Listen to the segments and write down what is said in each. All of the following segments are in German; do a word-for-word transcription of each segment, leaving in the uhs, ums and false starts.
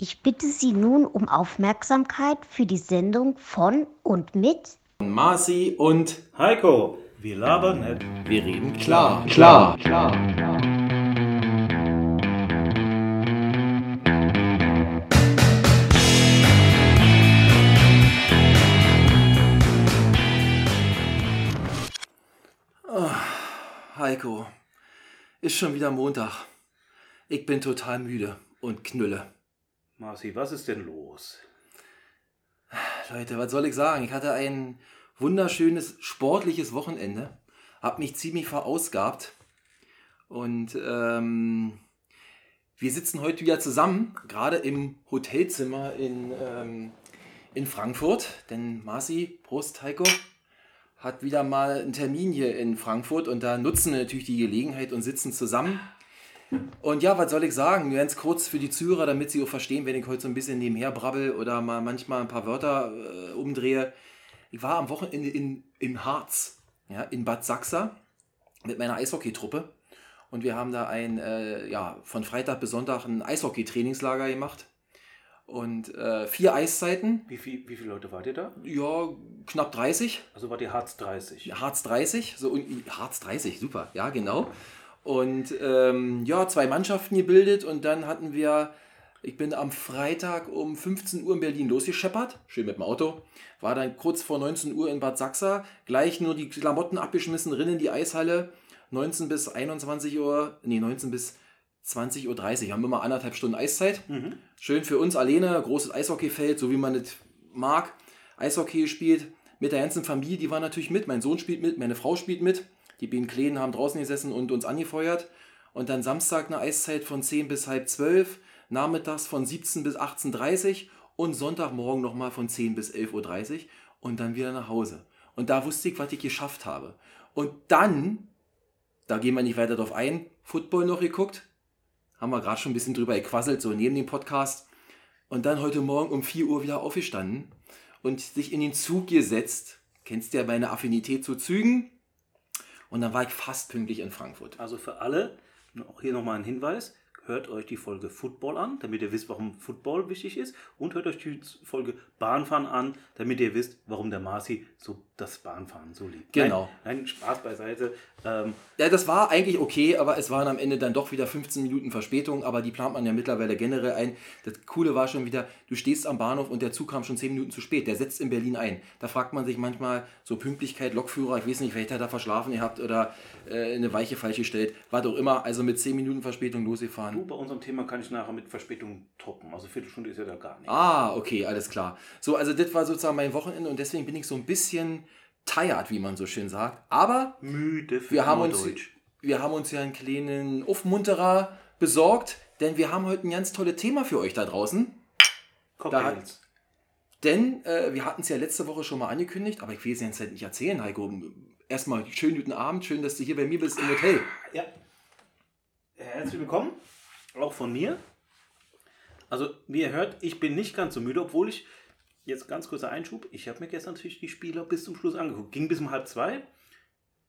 Ich bitte Sie nun um Aufmerksamkeit für die Sendung von und mit Marci und Heiko. Wir labern nicht, wir reden klar. Klar, klar, klar. Oh, Heiko, ist schon wieder Montag. Ich bin total müde und knülle. Marci, was ist denn los? Leute, was soll ich sagen? Ich hatte ein wunderschönes, sportliches Wochenende. Hab mich ziemlich verausgabt. Und ähm, wir sitzen heute wieder zusammen, gerade im Hotelzimmer in, ähm, in Frankfurt. Denn Marci, Prost, Heiko, hat wieder mal einen Termin hier in Frankfurt. Und da nutzen wir natürlich die Gelegenheit und sitzen zusammen. Und ja, was soll ich sagen? Ganz kurz für die Zuhörer, damit sie auch verstehen, wenn ich heute so ein bisschen nebenher brabbel oder mal manchmal ein paar Wörter äh, umdrehe. Ich war am Wochenende in, in, im Harz, ja, in Bad Sachsa mit meiner Eishockeytruppe. Und wir haben da ein, äh, ja, von Freitag bis Sonntag ein Eishockey-Trainingslager gemacht. Und äh, vier Eiszeiten. Wie, viel, wie viele Leute wart ihr da? Ja, knapp dreißig. Also wart ihr Harz dreißig? Harz dreißig, so und, Harz dreißig, super, ja, genau. Und ähm, ja, zwei Mannschaften gebildet und dann hatten wir, ich bin am Freitag um fünfzehn Uhr in Berlin losgescheppert, schön mit dem Auto, war dann kurz vor neunzehn Uhr in Bad Sachsa, gleich nur die Klamotten abgeschmissen, rein in die Eishalle, neunzehn bis einundzwanzig Uhr, nee, neunzehn bis zwanzig Uhr dreißig, haben wir mal anderthalb Stunden Eiszeit, mhm. Schön für uns alleine, großes Eishockeyfeld, so wie man das mag, Eishockey spielt, mit der ganzen Familie, die war natürlich mit, mein Sohn spielt mit, meine Frau spielt mit. Die beiden Kleinen haben draußen gesessen und uns angefeuert. Und dann Samstag eine Eiszeit von zehn bis halb zwölf, nachmittags von siebzehn bis achtzehn Uhr dreißig und Sonntagmorgen nochmal von zehn bis elf Uhr dreißig und dann wieder nach Hause. Und da wusste ich, was ich geschafft habe. Und dann, da gehen wir nicht weiter drauf ein, Football noch geguckt, haben wir gerade schon ein bisschen drüber gequasselt, so neben dem Podcast. Und dann heute Morgen um vier Uhr wieder aufgestanden und sich in den Zug gesetzt. Kennst du ja meine Affinität zu Zügen? Und dann war ich fast pünktlich in Frankfurt. Also für alle, auch hier nochmal ein Hinweis, hört euch die Folge Football an, damit ihr wisst, warum Football wichtig ist. Und hört euch die Folge Bahnfahren an, damit ihr wisst, warum der Marci so das Bahnfahren so liebt. Genau. Nein, nein, Spaß beiseite. Ähm, ja, das war eigentlich okay, aber es waren am Ende dann doch wieder fünfzehn Minuten Verspätung. Aber die plant man ja mittlerweile generell ein. Das Coole war schon wieder, du stehst am Bahnhof und der Zug kam schon zehn Minuten zu spät. Der setzt in Berlin ein. Da fragt man sich manchmal, so Pünktlichkeit, Lokführer, ich weiß nicht, vielleicht hat er verschlafen gehabt oder äh, eine Weiche falsch gestellt. Was auch immer. Also mit zehn Minuten Verspätung losgefahren. Bei unserem Thema kann ich nachher mit Verspätung toppen. Also Viertelstunde ist ja da gar nicht. Ah, okay, alles klar. So, also das war sozusagen mein Wochenende und deswegen bin ich so ein bisschen tired, wie man so schön sagt. Aber müde für wir haben uns, wir haben uns ja einen kleinen Aufmunterer besorgt, denn wir haben heute ein ganz tolles Thema für euch da draußen. Cocktails. Da, denn äh, wir hatten es ja letzte Woche schon mal angekündigt, aber ich will es jetzt halt nicht erzählen, Heiko. Erstmal schönen guten Abend, schön, dass du hier bei mir bist im Hotel. Ja. Herzlich willkommen. Auch von mir. Also, wie ihr hört, ich bin nicht ganz so müde, obwohl ich, jetzt ganz kurzer Einschub, ich habe mir gestern natürlich die Spiele bis zum Schluss angeguckt. Ging bis um halb zwei,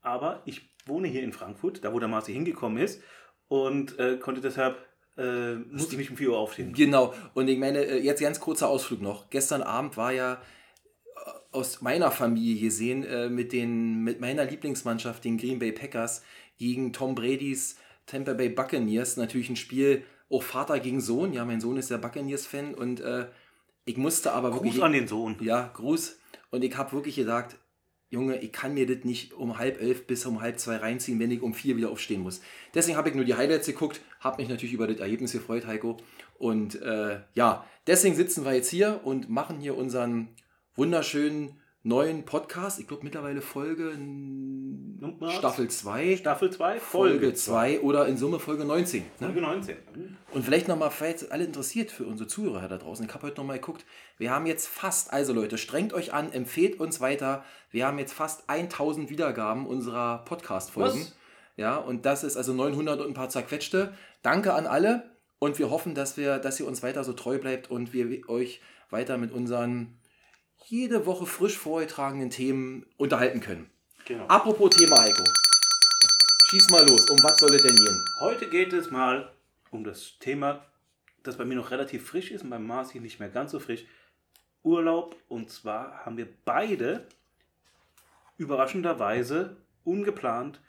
aber ich wohne hier in Frankfurt, da wo der Marci hingekommen ist und äh, konnte deshalb, äh, musste ich mich um vier Uhr aufstehen. Genau, und ich meine, jetzt ganz kurzer Ausflug noch. Gestern Abend war ja aus meiner Familie gesehen äh, mit, den, mit meiner Lieblingsmannschaft, den Green Bay Packers, gegen Tom Brady's Tampa Bay Buccaneers, natürlich ein Spiel, auch Vater gegen Sohn, ja, mein Sohn ist der Buccaneers-Fan und äh, ich musste aber Gruß wirklich... Gruß an den Sohn. Ja, Gruß. Und ich habe wirklich gedacht, Junge, ich kann mir das nicht um halb elf bis um halb zwei reinziehen, wenn ich um vier wieder aufstehen muss. Deswegen habe ich nur die Highlights geguckt, habe mich natürlich über das Ergebnis gefreut, Heiko. Und äh, ja, deswegen sitzen wir jetzt hier und machen hier unseren wunderschönen neuen Podcast. Ich glaube mittlerweile Folge... Staffel zwei. Staffel zwei, Folge zwei oder in Summe Folge neunzehn. Ne? Folge neunzehn. Mhm. Und vielleicht nochmal, falls alle interessiert für unsere Zuhörer da draußen. Ich habe heute nochmal geguckt, wir haben jetzt fast, also Leute, strengt euch an, empfehlt uns weiter. Wir haben jetzt fast tausend Wiedergaben unserer Podcast-Folgen. Was? Ja, und das ist also neunhundert und ein paar zerquetschte. Danke an alle und wir hoffen, dass, wir, dass ihr uns weiter so treu bleibt und wir euch weiter mit unseren jede Woche frisch vorgetragenen Themen unterhalten können. Genau. Apropos Thema, Heiko. Schieß mal los. Um was soll es denn gehen? Heute geht es mal um das Thema das bei mir noch relativ frisch ist und beim Marci nicht mehr ganz so frisch, Urlaub. Und zwar haben wir beide überraschenderweise ungeplant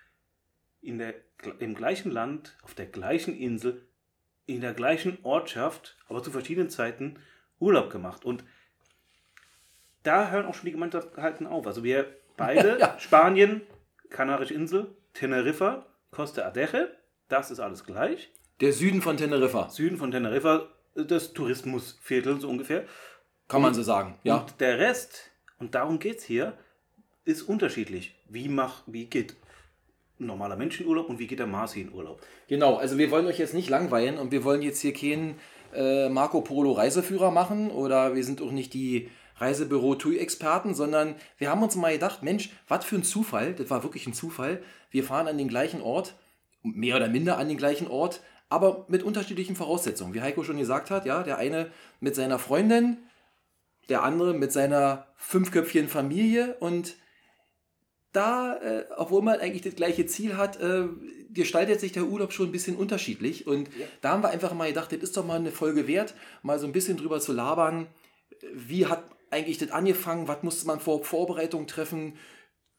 in der, im gleichen Land, auf der gleichen Insel, in der gleichen Ortschaft, aber zu verschiedenen Zeiten Urlaub gemacht. Und da hören auch schon die Gemeinsamkeiten auf. Also wir beide, ja. Spanien, Kanarische Insel, Teneriffa, Costa Adeje, das ist alles gleich. Der Süden von Teneriffa. Süden von Teneriffa, das Tourismusviertel so ungefähr. Kann man so sagen, ja. Und der Rest, und darum geht es hier, ist unterschiedlich. Wie, mach, wie geht ein normaler Mensch in Urlaub und wie geht der Marci in Urlaub? Genau, also wir wollen euch jetzt nicht langweilen und wir wollen jetzt hier keinen äh, Marco Polo Reiseführer machen oder wir sind auch nicht die Reisebüro-T U I-Experten, sondern wir haben uns mal gedacht, Mensch, was für ein Zufall, das war wirklich ein Zufall, wir fahren an den gleichen Ort, mehr oder minder an den gleichen Ort, aber mit unterschiedlichen Voraussetzungen. Wie Heiko schon gesagt hat, ja, der eine mit seiner Freundin, der andere mit seiner fünfköpfigen Familie und da, äh, obwohl man eigentlich das gleiche Ziel hat, äh, gestaltet sich der Urlaub schon ein bisschen unterschiedlich und ja. Da haben wir einfach mal gedacht, das ist doch mal eine Folge wert, mal so ein bisschen drüber zu labern, wie hat eigentlich das angefangen, was musste man vor Vorbereitung treffen,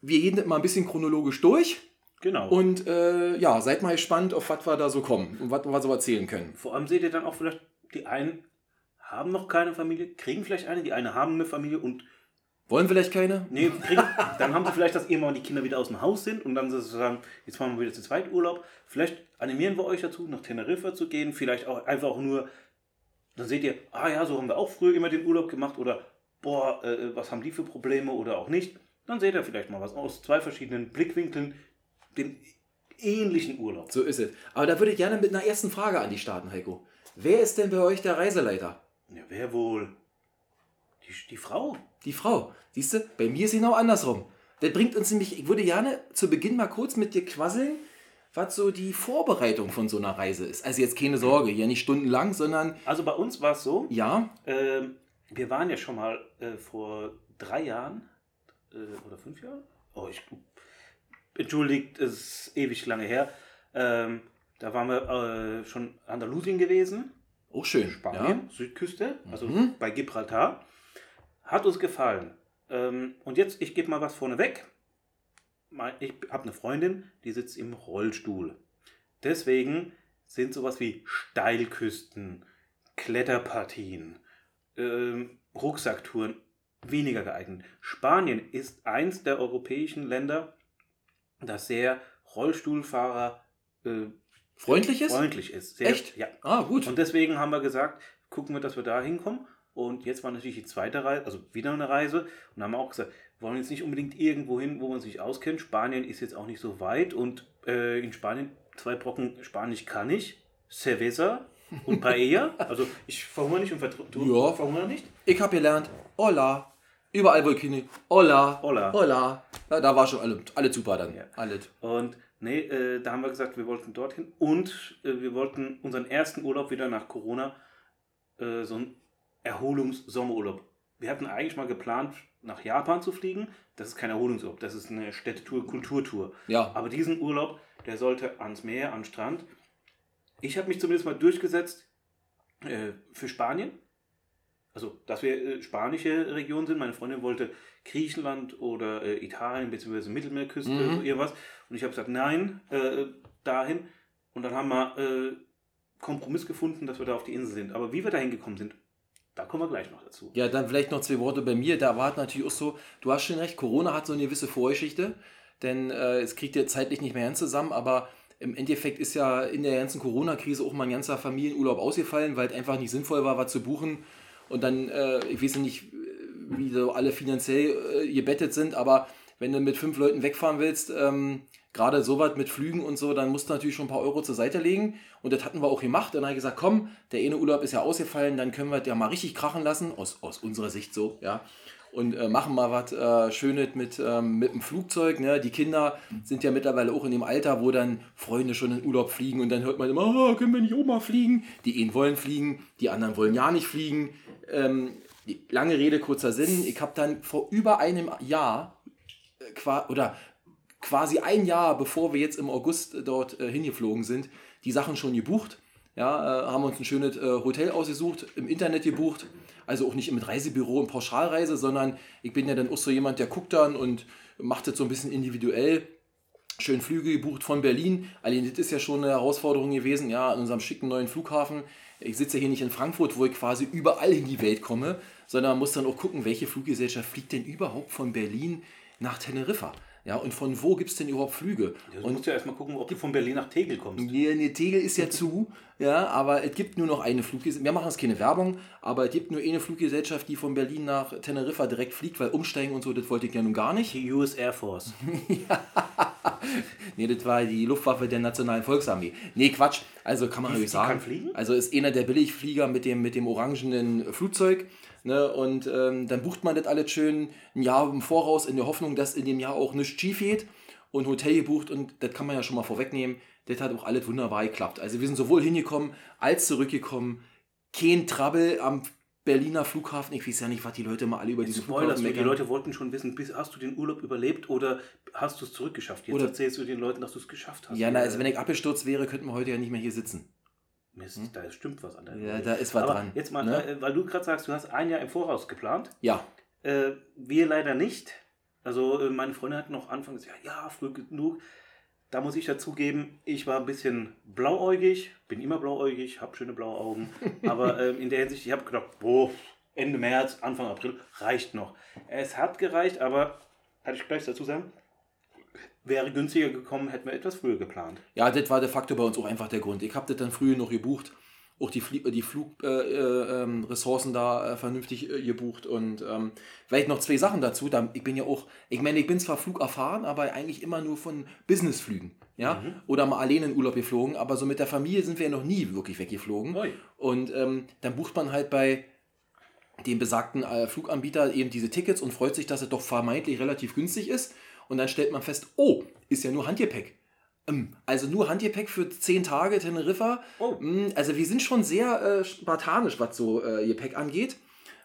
wir gehen das mal ein bisschen chronologisch durch. Genau. Und äh, ja, seid mal gespannt, auf was wir da so kommen und was wir so erzählen können. Vor allem seht ihr dann auch vielleicht, die einen haben noch keine Familie, kriegen vielleicht eine, die eine haben eine Familie und wollen vielleicht keine? Nee, kriegen, dann haben sie vielleicht, dass irgendwann die Kinder wieder aus dem Haus sind und dann sozusagen, jetzt machen wir wieder zu zweit Urlaub. Vielleicht animieren wir euch dazu, nach Teneriffa zu gehen, vielleicht auch einfach auch nur, dann seht ihr, ah ja, so haben wir auch früher immer den Urlaub gemacht oder boah, äh, was haben die für Probleme oder auch nicht. Dann seht ihr vielleicht mal was aus zwei verschiedenen Blickwinkeln, den ähnlichen Urlaub. So ist es. Aber da würde ich gerne mit einer ersten Frage an die starten, Heiko. Wer ist denn bei euch der Reiseleiter? Ja, wer wohl? Die, die Frau. Die Frau. Siehst du, bei mir ist es genau andersrum. Das bringt uns nämlich, ich würde gerne zu Beginn mal kurz mit dir quasseln, was so die Vorbereitung von so einer Reise ist. Also jetzt keine Sorge, ja nicht stundenlang, sondern... Also bei uns war es so, ja. Äh, wir waren ja schon mal äh, vor drei Jahren äh, oder fünf Jahren, oh, ich, entschuldigt, es ist ewig lange her, ähm, da waren wir äh, schon Andalusien gewesen. Auch schön. Spanien, ja. Südküste, also mhm. bei Gibraltar. Hat uns gefallen. Ähm, und jetzt, ich gebe mal was vorneweg. Ich habe eine Freundin, die sitzt im Rollstuhl. Deswegen sind sowas wie Steilküsten, Kletterpartien, ähm, Rucksacktouren weniger geeignet. Spanien ist eins der europäischen Länder, das sehr Rollstuhlfahrer äh, freundlich ist. Freundlich ist. Sehr, echt? Ja. Ah, gut. Und deswegen haben wir gesagt, gucken wir, dass wir da hinkommen. Und jetzt war natürlich die zweite Reise, also wieder eine Reise. Und haben auch gesagt, wir wollen jetzt nicht unbedingt irgendwo hin, wo wir uns nicht auskennen. Spanien ist jetzt auch nicht so weit. Und äh, in Spanien, zwei Brocken Spanisch kann ich. Cerveza und Paella. Also ich verhungere nicht und ja. verhungere nicht. Ich habe gelernt, hola. Überall Volkini. Hola. Hola. Hola. Ja, da war schon alle, alle super dann. Ja. Alles. Und nee, äh, da haben wir gesagt, wir wollten dorthin. Und äh, wir wollten unseren ersten Urlaub wieder nach Corona, äh, so einen Erholungs-Sommerurlaub. Wir hatten eigentlich mal geplant, nach Japan zu fliegen. Das ist kein Erholungsurlaub, das ist eine Städtetour, Kulturtour. Ja. Aber diesen Urlaub, der sollte ans Meer, an den Strand. Ich habe mich zumindest mal durchgesetzt äh, für Spanien. Also, dass wir äh, spanische Regionen sind. Meine Freundin wollte Griechenland oder äh, Italien bzw. Mittelmeerküste, mhm. so irgendwas. Und ich habe gesagt, nein, äh, dahin. Und dann haben wir äh, Kompromiss gefunden, dass wir da auf die Insel sind. Aber wie wir da hingekommen sind, da kommen wir gleich noch dazu. Ja, dann vielleicht noch zwei Worte bei mir. Da war es natürlich auch so, du hast schon recht, Corona hat so eine gewisse Vorgeschichte. Denn äh, es kriegt ja zeitlich nicht mehr ganz zusammen, aber... Im Endeffekt ist ja in der ganzen Corona-Krise auch mein ganzer Familienurlaub ausgefallen, weil es einfach nicht sinnvoll war, was zu buchen. Und dann, äh, ich weiß nicht, wie so alle finanziell äh, gebettet sind, aber wenn du mit fünf Leuten wegfahren willst, ähm, gerade sowas mit Flügen und so, dann musst du natürlich schon ein paar Euro zur Seite legen. Und das hatten wir auch gemacht. Und dann habe ich gesagt, komm, der eine Urlaub ist ja ausgefallen, dann können wir das ja mal richtig krachen lassen, aus, aus unserer Sicht so, ja. Und äh, machen mal was äh, Schönes mit, ähm, mit dem Flugzeug. Ne? Die Kinder sind ja mittlerweile auch in dem Alter, wo dann Freunde schon in Urlaub fliegen. Und dann hört man immer, oh, können wir nicht Oma fliegen? Die einen wollen fliegen, die anderen wollen ja nicht fliegen. Ähm, lange Rede, kurzer Sinn. Ich habe dann vor über einem Jahr, äh, qua- oder quasi ein Jahr, bevor wir jetzt im August dort äh, hingeflogen sind, die Sachen schon gebucht. Ja, äh, haben uns ein schönes äh, Hotel ausgesucht, im Internet gebucht, also auch nicht im Reisebüro, in Pauschalreise, sondern ich bin ja dann auch so jemand, der guckt dann und macht das so ein bisschen individuell. Schön Flüge gebucht von Berlin, allein das ist ja schon eine Herausforderung gewesen, ja, in unserem schicken neuen Flughafen. Ich sitze hier nicht in Frankfurt, wo ich quasi überall in die Welt komme, sondern man muss dann auch gucken, welche Fluggesellschaft fliegt denn überhaupt von Berlin nach Teneriffa? Ja, und von wo gibt es denn überhaupt Flüge? Ja, du und musst ja erstmal gucken, ob du von Berlin nach Tegel kommst. Nee, nee, Tegel ist ja zu, ja, aber es gibt nur noch eine Fluggesellschaft. Wir machen jetzt keine Werbung, aber es gibt nur eine Fluggesellschaft, die von Berlin nach Teneriffa direkt fliegt, weil umsteigen und so, das wollte ich ja nun gar nicht. Die U S Air Force. Ja. Nee, das war die Luftwaffe der Nationalen Volksarmee. Nee, Quatsch. Also kann man natürlich sagen. Kann fliegen? Also ist einer der Billigflieger mit dem, mit dem orangenen Flugzeug. Ne, und ähm, dann bucht man das alles schön ein Jahr im Voraus in der Hoffnung, dass in dem Jahr auch nichts schief geht, und Hotel gebucht, und das kann man ja schon mal vorwegnehmen, das hat auch alles wunderbar geklappt. Also wir sind sowohl hingekommen als zurückgekommen, kein Trouble am Berliner Flughafen. Ich weiß ja nicht, was die Leute mal alle über diesen Flughafen meckern. Die Leute wollten schon wissen, bis hast du den Urlaub überlebt oder hast du es zurückgeschafft? Jetzt oder erzählst du den Leuten, dass du es geschafft hast. Ja, na, also wenn ich abgestürzt wäre, könnten wir heute ja nicht mehr hier sitzen. Mist, hm? Da stimmt was an der Ja, Welt. Da ist was Aber dran. Jetzt mal, ne? Weil du gerade sagst, du hast ein Jahr im Voraus geplant. Ja. Äh, wir leider nicht. Also meine Freundin hat noch Anfang des Jahres, ja, früh genug. Da muss ich dazugeben, ich war ein bisschen blauäugig, bin immer blauäugig, habe schöne blaue Augen. Aber äh, in der Hinsicht, ich habe gedacht, boah, Ende März, Anfang April, reicht noch. Es hat gereicht, aber, kann ich gleich dazu sagen, wäre günstiger gekommen, hätten wir etwas früher geplant. Ja, das war de facto bei uns auch einfach der Grund. Ich habe das dann früher noch gebucht, auch die, Flie- die Flugressourcen äh, äh, da äh, vernünftig äh, gebucht, und ähm, vielleicht noch zwei Sachen dazu. Da, ich bin ja auch, ich meine, ich bin zwar flugerfahren, aber eigentlich immer nur von Businessflügen, ja, mhm. oder mal alleine in Urlaub geflogen, aber so mit der Familie sind wir ja noch nie wirklich weggeflogen. Oi. Und ähm, dann bucht man halt bei dem besagten äh, Fluganbieter eben diese Tickets und freut sich, dass es doch vermeintlich relativ günstig ist. Und dann stellt man fest, oh, ist ja nur Handgepäck. Also nur Handgepäck für zehn Tage Teneriffa. Oh. Also wir sind schon sehr äh, spartanisch, was so äh, Gepäck angeht.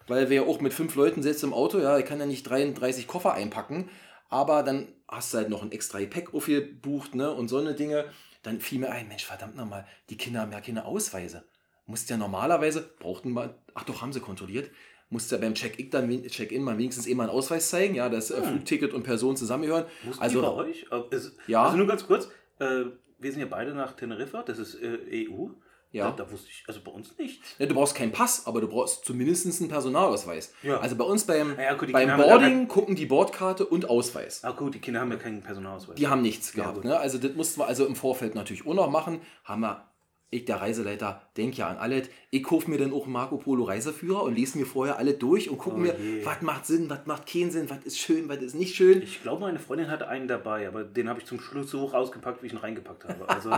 Weil wir ja auch mit fünf Leuten selbst im Auto, ja, ich kann ja nicht dreiunddreißig Koffer einpacken. Aber dann hast du halt noch ein extra Gepäck aufgebucht, ne, und so eine Dinge. Dann fiel mir ein, Mensch, verdammt nochmal, die Kinder haben ja keine Ausweise. Musst ja normalerweise, brauchten mal, ach doch, haben sie kontrolliert. Musst ja beim Check-in dann Check-in mal wenigstens eben mal einen Ausweis zeigen, ja, dass hm. Flugticket und Person zusammengehören. Mussten also die bei euch? Also, ja. Also nur ganz kurz, äh, wir sind ja beide nach Teneriffa, das ist äh, E U. Ja. Da, da wusste ich, also bei uns nicht. Ja, du brauchst keinen Pass, aber du brauchst zumindest einen Personalausweis. Ja. Also bei uns beim, ja, gut, beim Boarding kein... gucken die Bordkarte und Ausweis. Ah gut, die Kinder haben ja keinen Personalausweis. Die haben nichts ja, gehabt. Ne? Also das mussten wir also im Vorfeld natürlich auch noch machen. Haben wir Ich, der Reiseleiter, denke ja an alles. Ich kaufe mir dann auch Marco Polo Reiseführer und lese mir vorher alle durch und gucke oh mir, was macht Sinn, was macht keinen Sinn, was ist schön, was ist nicht schön. Ich glaube, meine Freundin hatte einen dabei, aber den habe ich zum Schluss so rausgepackt, wie ich ihn reingepackt habe. Also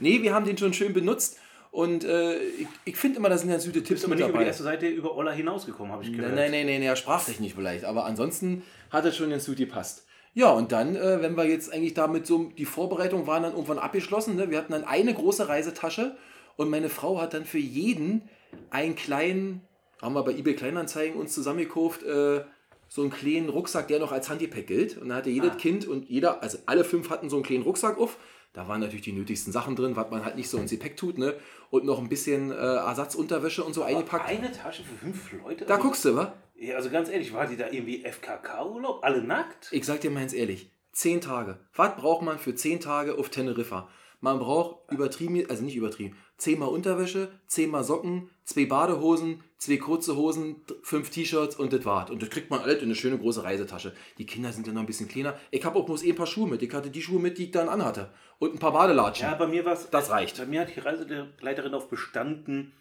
nee, wir haben den schon schön benutzt. Und äh, ich, ich finde immer, da sind ja süße Tipps mit dabei. Du bist aber nicht über die erste Seite über Ola hinausgekommen, habe ich gehört. Nein, nein, nein, nein, sprachlich vielleicht. Aber ansonsten hat er schon den Suit gepasst. Ja, und dann, äh, wenn wir jetzt eigentlich damit so, die Vorbereitungen waren dann irgendwann abgeschlossen, ne? Wir hatten dann eine große Reisetasche und meine Frau hat dann für jeden einen kleinen, haben wir bei eBay Kleinanzeigen uns zusammengekauft, äh, so einen kleinen Rucksack, der noch als Handgepäck gilt. Und dann hatte jedes ah. Kind und jeder, also alle fünf hatten so einen kleinen Rucksack auf. Da waren natürlich die nötigsten Sachen drin, was man halt nicht so ins Gepäck tut, ne? Und noch ein bisschen äh, Ersatzunterwäsche und so aber eingepackt. Eine Tasche für fünf Leute? Da also guckst du, wa? Ja, also ganz ehrlich, war die da irgendwie F K K-Urlaub? Alle nackt? Ich sag dir mal ganz ehrlich, zehn Tage. Was braucht man für zehn Tage auf Teneriffa? Man braucht übertrieben, also nicht übertrieben, zehnmal Unterwäsche, zehnmal Socken, zwei Badehosen, zwei kurze Hosen, fünf T-Shirts und das war's. Und das kriegt man alles in eine schöne große Reisetasche. Die Kinder sind ja noch ein bisschen kleiner. Ich habe auch bloß eh ein paar Schuhe mit. Ich hatte die Schuhe mit, die ich dann anhatte. Und ein paar Badelatschen. Ja, bei mir war's. Das reicht. Bei mir hat die Reiseleiterin auf bestanden,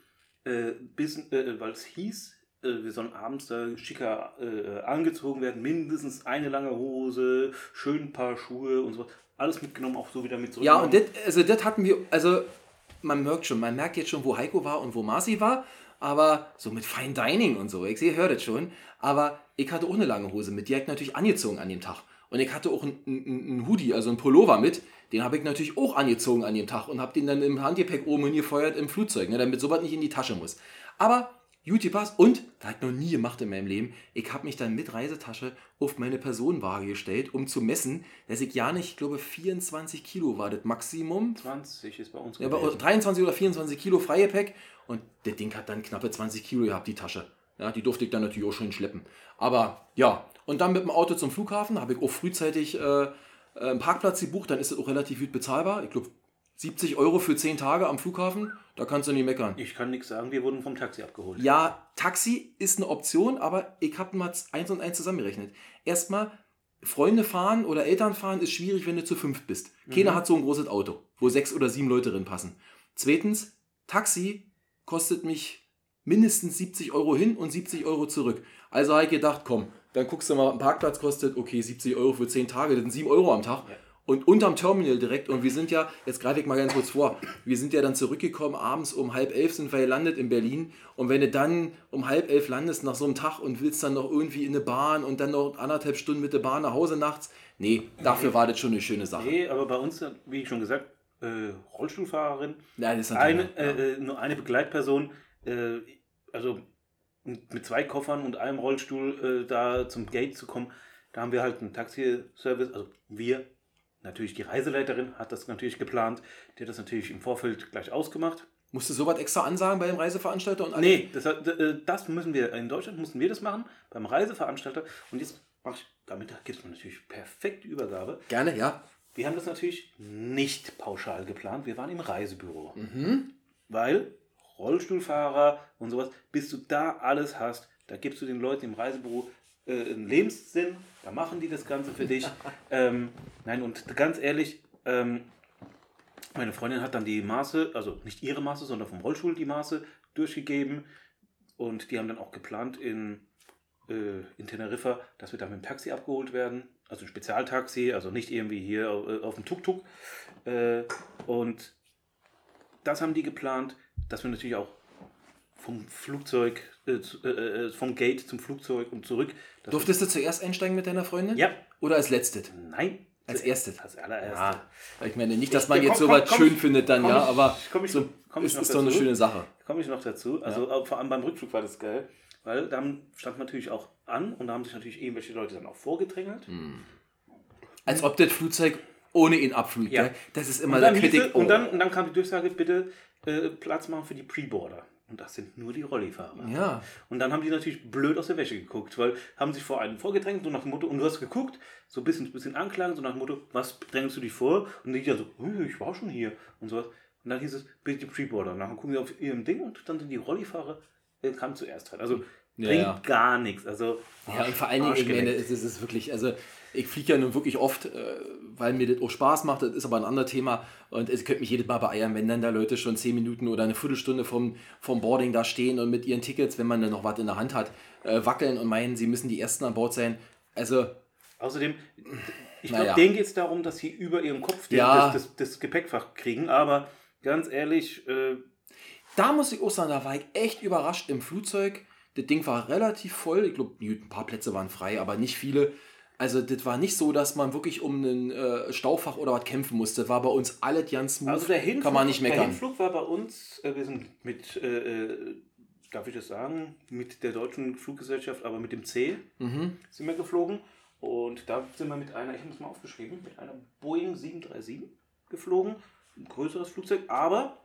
äh, bis, äh, weil es hieß, wir sollen abends da schicker äh, angezogen werden, mindestens eine lange Hose, schön ein paar Schuhe und so, alles mitgenommen, auch so wieder mit zurück. Ja, und das, also das hatten wir, also man merkt schon, man merkt jetzt schon, wo Heiko war und wo Marci war, aber so mit Fine Dining und so, ich sehe, hört das schon, aber ich hatte auch eine lange Hose mit, die habe ich natürlich angezogen an dem Tag. Und ich hatte auch einen, einen, einen Hoodie, also einen Pullover mit, den habe ich natürlich auch angezogen an dem Tag und habe den dann im Handgepäck oben hingefeuert im Flugzeug, ne, damit sowas nicht in die Tasche muss. Aber YouTubers und, das hat noch nie gemacht in meinem Leben, ich habe mich dann mit Reisetasche auf meine Personenwaage gestellt, um zu messen, dass ich ja nicht, ich glaube vierundzwanzig Kilo war das Maximum. zwanzig ist bei uns gewesen. Ja, dreiundzwanzig oder vierundzwanzig Kilo Freigepäck und das Ding hat dann knappe zwanzig Kilo gehabt, die Tasche. Ja, die durfte ich dann natürlich auch schön schleppen. Aber ja, und dann mit dem Auto zum Flughafen, habe ich auch frühzeitig äh, einen Parkplatz gebucht, dann ist das auch relativ gut bezahlbar. Ich glaube, siebzig Euro für zehn Tage am Flughafen, da kannst du nicht meckern. Ich kann nichts sagen, wir wurden vom Taxi abgeholt. Ja, Taxi ist eine Option, aber ich habe mal eins und eins zusammengerechnet. Erstmal, Freunde fahren oder Eltern fahren ist schwierig, wenn du zu fünf bist. Keiner mhm. hat so ein großes Auto, wo sechs oder sieben Leute drin passen. Zweitens, Taxi kostet mich mindestens siebzig Euro hin und siebzig Euro zurück. Also habe ich gedacht, komm, dann guckst du mal, ein Parkplatz kostet, okay, siebzig Euro für zehn Tage, das sind sieben Euro am Tag. Ja. Und unterm Terminal direkt, und wir sind ja, jetzt greife ich mal ganz kurz vor, wir sind ja dann zurückgekommen, abends um halb elf sind wir gelandet in Berlin, und wenn du dann um halb elf landest nach so einem Tag und willst dann noch irgendwie in eine Bahn und dann noch anderthalb Stunden mit der Bahn nach Hause nachts, nee, dafür war das schon eine schöne Sache. Nee, aber bei uns, wie ich schon gesagt, äh, Rollstuhlfahrerin, ja, das ist eine, ja. äh, nur eine Begleitperson, äh, also mit zwei Koffern und einem Rollstuhl äh, da zum Gate zu kommen, da haben wir halt einen Taxiservice, also wir, natürlich die Reiseleiterin hat das natürlich geplant. Die hat das natürlich im Vorfeld gleich ausgemacht. Musst du sowas extra ansagen bei dem Reiseveranstalter? Und alle? Nee, das, das müssen wir, in Deutschland mussten wir das machen, beim Reiseveranstalter. Und jetzt mache ich, damit gibt es mir natürlich perfekte Übergabe. Gerne, ja. Wir haben das natürlich nicht pauschal geplant. Wir waren im Reisebüro. Mhm. Weil Rollstuhlfahrer und sowas, bis du da alles hast, da gibst du den Leuten im Reisebüro einen Lebenssinn, da machen die das Ganze für dich. ähm, nein, und ganz ehrlich, ähm, meine Freundin hat dann die Maße, also nicht ihre Maße, sondern vom Rollstuhl die Maße durchgegeben, und die haben dann auch geplant in, äh, in Teneriffa, dass wir da mit dem Taxi abgeholt werden, also ein Spezialtaxi, also nicht irgendwie hier äh, auf dem Tuk-Tuk. Äh, und das haben die geplant, dass wir natürlich auch vom Flugzeug, äh, äh, vom Gate zum Flugzeug und zurück. Durftest du zuerst einsteigen mit deiner Freundin? Ja. Oder als letztes? Nein. Als erstes? Als allererste. Ja. Ich meine, nicht, dass ich, man komm, jetzt so komm, was komm, schön komm, findet dann, komm, ja, aber komm, ich, so, komm, ich ist, ist doch eine schöne Sache. Komme ich noch dazu. Also ja. Vor allem beim Rückflug war das geil, weil da stand man natürlich auch an, und da haben sich natürlich irgendwelche Leute dann auch vorgedrängelt. Hm. Als ob das Flugzeug ohne ihn abfliegt. Ja. Das ist immer der Kritik. Diese, oh. und, dann, und dann kam die Durchsage, bitte äh, Platz machen für die Pre-Boarder. Und das sind nur die Rollifahrer. Ja. Und dann haben die natürlich blöd aus der Wäsche geguckt, weil haben sich vor einen vorgedrängt, so nach dem Motto, und du hast geguckt, so ein bisschen, bisschen anklagen, so nach dem Motto, was drängst du dich vor? Und die dann so, ich war schon hier und sowas. Und dann hieß es, bitte die Pre-Border. Nachher gucken sie auf ihrem Ding, und dann sind die Rollifahrer, äh, kamen zuerst rein. Also ja, bringt ja. gar nichts. Also, ja, und vor allen Dingen, ich meine, es ist wirklich, also ich fliege ja nun wirklich oft, weil mir das auch Spaß macht, das ist aber ein anderes Thema, und es könnte mich jedes Mal beeiern, wenn dann da Leute schon zehn Minuten oder eine Viertelstunde vom, vom Boarding da stehen und mit ihren Tickets, wenn man dann noch was in der Hand hat, wackeln und meinen, sie müssen die Ersten an Bord sein. Also außerdem, ich glaube, naja. denen geht es darum, dass sie über ihrem Kopf ja. das, das, das Gepäckfach kriegen, aber ganz ehrlich, äh da muss ich auch sagen, da war ich echt überrascht im Flugzeug. Das Ding war relativ voll. Ich glaube, ein paar Plätze waren frei, aber nicht viele. Also das war nicht so, dass man wirklich um einen äh, Staufach oder was kämpfen musste. War bei uns alles ganz smooth. Also der Hinflug, kann man nicht meckern. Der Hinflug war bei uns, äh, wir sind mit, äh, darf ich das sagen, mit der deutschen Fluggesellschaft, aber mit dem C mhm. sind wir geflogen. Und da sind wir mit einer, ich habe es mal aufgeschrieben, mit einer Boeing sieben drei sieben geflogen. Ein größeres Flugzeug, aber...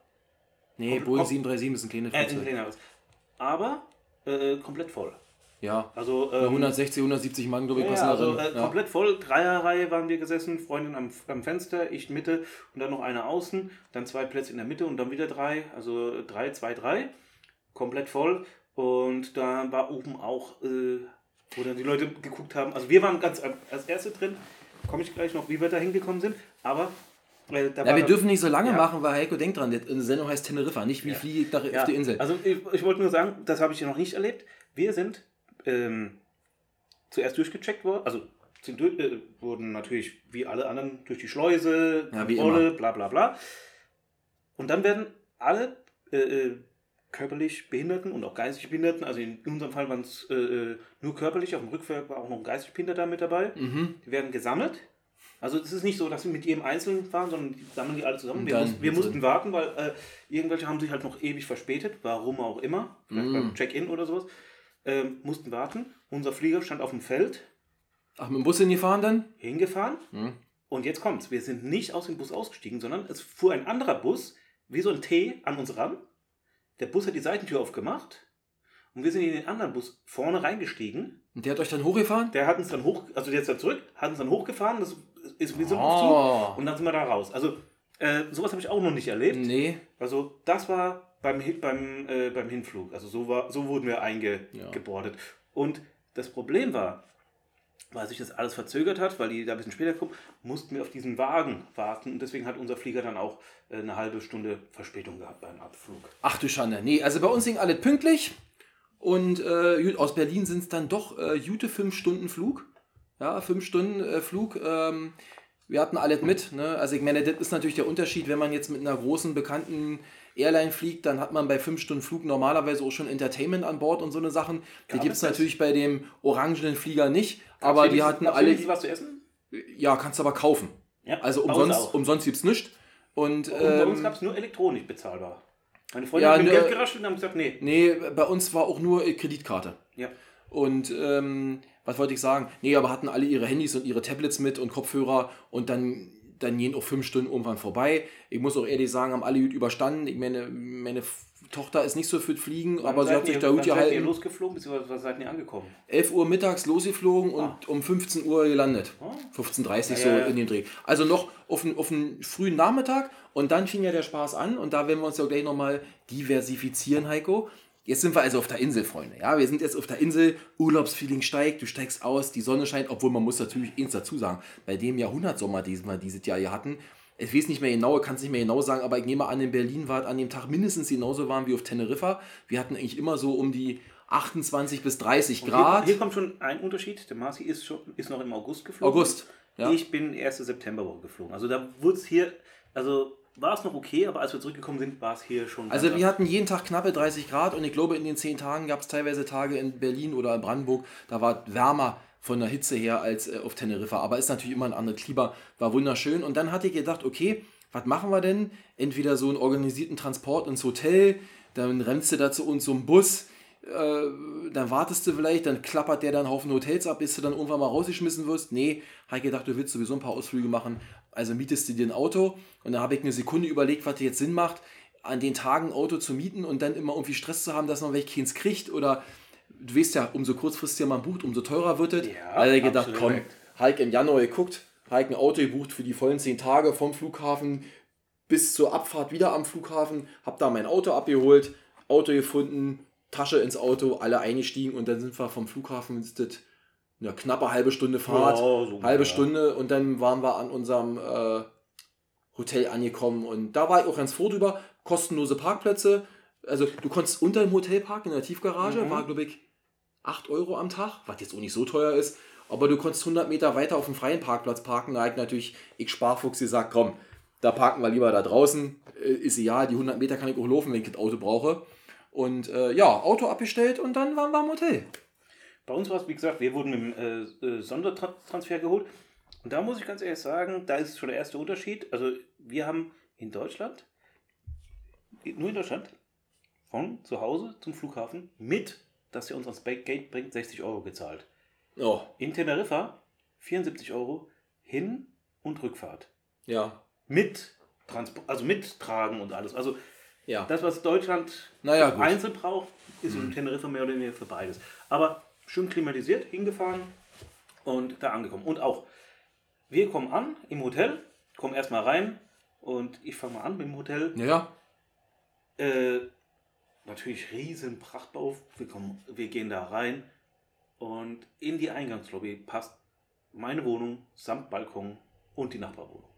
Nee, komplett, Boeing sieben drei sieben ist ein kleines Flugzeug. Äh, ein kleineres. Aber... Äh, komplett voll. Ja, also ähm, hundertsechzig, hundertsiebzig Mann, glaube ich, passen ja, also, da drin. Äh, ja. Komplett voll, Dreierreihe waren wir gesessen, Freundin am, am Fenster, ich Mitte und dann noch eine außen, dann zwei Plätze in der Mitte und dann wieder drei, also drei, zwei, drei, komplett voll. Und da war oben auch, äh, wo dann die Leute geguckt haben, also wir waren ganz als Erste drin, komme ich gleich noch, wie wir da hingekommen sind, aber... Ja, wir dürfen nicht so lange ja. machen, weil Heiko, denkt dran, die Sendung heißt Teneriffa, nicht wie ja. fliege ich nach ja. auf die Insel. Also ich, ich wollte nur sagen, das habe ich ja noch nicht erlebt. Wir sind ähm, zuerst durchgecheckt worden, also sind, äh, wurden natürlich wie alle anderen durch die Schleuse, ja, Kontrolle, bla bla bla. Und dann werden alle äh, körperlich Behinderten und auch geistig Behinderten, also in unserem Fall waren es äh, nur körperlich, auf dem Rückweg war auch noch ein geistig Behinderter mit dabei, mhm. die werden gesammelt. Also es ist nicht so, dass wir mit jedem Einzelnen fahren, sondern die sammeln die alle zusammen. Wir, muss, wir mussten warten, weil äh, irgendwelche haben sich halt noch ewig verspätet, warum auch immer, vielleicht mm. beim Check-in oder sowas. Ähm, mussten warten. Unser Flieger stand auf dem Feld. Ach, mit dem Bus hingefahren dann? Hingefahren. Mm. Und jetzt kommt's. Wir sind nicht aus dem Bus ausgestiegen, sondern es fuhr ein anderer Bus, wie so ein T, an uns ran. Der Bus hat die Seitentür aufgemacht. Und wir sind in den anderen Bus vorne reingestiegen. Und der hat euch dann hochgefahren? Der hat uns dann hoch, also der ist dann zurück, hat uns dann hochgefahren, das ist wie so ein oh. Zug. Und dann sind wir da raus. Also äh, sowas habe ich auch noch nicht erlebt. Nee. Also das war beim, beim, äh, beim Hinflug. Also so, war, so wurden wir eingebordet. Ja. Und das Problem war, weil sich das alles verzögert hat, weil die da ein bisschen später kommen, mussten wir auf diesen Wagen warten. Und deswegen hat unser Flieger dann auch äh, eine halbe Stunde Verspätung gehabt beim Abflug. Ach du Schande. Nee, also bei uns ging alles pünktlich. Und äh, aus Berlin sind es dann doch äh, gute fünf Stunden Flug. Ja, fünf Stunden äh, Flug. Ähm, wir hatten alles mit. Ne? Also ich meine, das ist natürlich der Unterschied, wenn man jetzt mit einer großen, bekannten Airline fliegt, dann hat man bei fünf Stunden Flug normalerweise auch schon Entertainment an Bord und so eine Sachen. Die gibt es natürlich bei dem orangenen Flieger nicht. Kannst aber die dieses, hatten alle... Kannst du was zu essen? Ja, kannst du aber kaufen. Ja, also umsonst, umsonst gibt es nichts. Und, ähm, und bei uns gab es nur elektronisch bezahlbar. Meine Freunde ja, haben ne, Geld geraschelt und haben gesagt, nee. Nee, bei uns war auch nur Kreditkarte. Ja. Und ähm, was wollte ich sagen? Nee, aber hatten alle ihre Handys und ihre Tablets mit und Kopfhörer und dann, dann gehen auch fünf Stunden irgendwann vorbei. Ich muss auch ehrlich sagen, haben alle gut überstanden. Ich meine, meine Tochter ist nicht so für Fliegen, wann aber sie hat sich ihr, da gut gehalten. Wann seid ihr losgeflogen, beziehungsweise seid ihr angekommen? elf Uhr mittags losgeflogen ah. und um fünfzehn Uhr gelandet. Ah. fünfzehn Uhr dreißig ja, so ja, ja. in dem Dreh. Also noch auf den, auf den frühen Nachmittag und dann fing ja der Spaß an und da werden wir uns ja gleich nochmal diversifizieren, Heiko. Jetzt sind wir also auf der Insel, Freunde. Ja, wir sind jetzt auf der Insel, Urlaubsfeeling steigt, du steigst aus, die Sonne scheint, obwohl man muss natürlich eins dazu sagen, bei dem Jahrhundertsommer, den wir dieses Jahr hier hatten, ich weiß nicht mehr genau, ich kann es nicht mehr genau sagen, aber ich nehme an, in Berlin war es an dem Tag mindestens genauso warm wie auf Teneriffa. Wir hatten eigentlich immer so um die achtundzwanzig bis dreißig Grad. Hier, hier kommt schon ein Unterschied. Der Marci ist, schon, ist noch im August geflogen. August, ja. Ich bin erste Septemberwoche geflogen. Also da wurde es hier, also war es noch okay, aber als wir zurückgekommen sind, war es hier schon... Also wir hatten jeden Tag knappe dreißig Grad und ich glaube, in den zehn Tagen gab es teilweise Tage in Berlin oder in Brandenburg, da war es wärmer von der Hitze her als äh, auf Teneriffa, aber ist natürlich immer ein anderes Klima, war wunderschön und dann hatte ich gedacht, okay, was machen wir denn? Entweder so einen organisierten Transport ins Hotel, dann rennst du da zu uns so einen Bus, äh, dann wartest du vielleicht, dann klappert der dann einen Haufen Hotels ab, bis du dann irgendwann mal rausgeschmissen wirst. Nee, habe ich gedacht, du willst sowieso ein paar Ausflüge machen, also mietest du dir ein Auto und da habe ich eine Sekunde überlegt, was dir jetzt Sinn macht, an den Tagen ein Auto zu mieten und dann immer irgendwie Stress zu haben, dass noch welche keins kriegt oder... Du weißt ja, umso kurzfristiger man bucht, umso teurer wird es. Ja, also ich gedacht, komm, Heike im Januar geguckt, Heike ein Auto gebucht für die vollen zehn Tage vom Flughafen bis zur Abfahrt wieder am Flughafen, hab da mein Auto abgeholt, Auto gefunden, Tasche ins Auto, alle eingestiegen und dann sind wir vom Flughafen, das eine knappe halbe Stunde Fahrt, oh, so halbe ja. Stunde und dann waren wir an unserem äh, Hotel angekommen und da war ich auch ganz froh drüber, kostenlose Parkplätze. Also du konntest unter dem Hotel parken, in der Tiefgarage, mhm. war glaube ich acht Euro am Tag, was jetzt auch nicht so teuer ist, aber du konntest hundert Meter weiter auf dem freien Parkplatz parken, da hat natürlich ich Sparfuchs gesagt, komm, da parken wir lieber da draußen, ist ja, die hundert Meter kann ich auch laufen, wenn ich das Auto brauche und äh, ja, Auto abgestellt und dann waren wir im Hotel. Bei uns war es, wie gesagt, wir wurden im äh, Sondertransfer geholt und da muss ich ganz ehrlich sagen, da ist schon der erste Unterschied, also wir haben in Deutschland, nur in Deutschland, von zu Hause zum Flughafen mit, dass er uns ans Backgate bringt, sechzig Euro gezahlt. Oh. In Teneriffa vierundsiebzig Euro Hin- und Rückfahrt. Ja. Mit Transport, also mit Tragen und alles. Also ja. Das, was Deutschland naja, einzeln braucht, ist hm. in Teneriffa mehr oder weniger für beides. Aber schön klimatisiert, hingefahren und da angekommen. Und auch, wir kommen an im Hotel, kommen erstmal rein und ich fange mal an mit dem Hotel. Ja. Äh, Natürlich riesen Prachtbau. Wir, kommen, wir gehen da rein und in die Eingangslobby passt meine Wohnung samt Balkon und die Nachbarwohnung.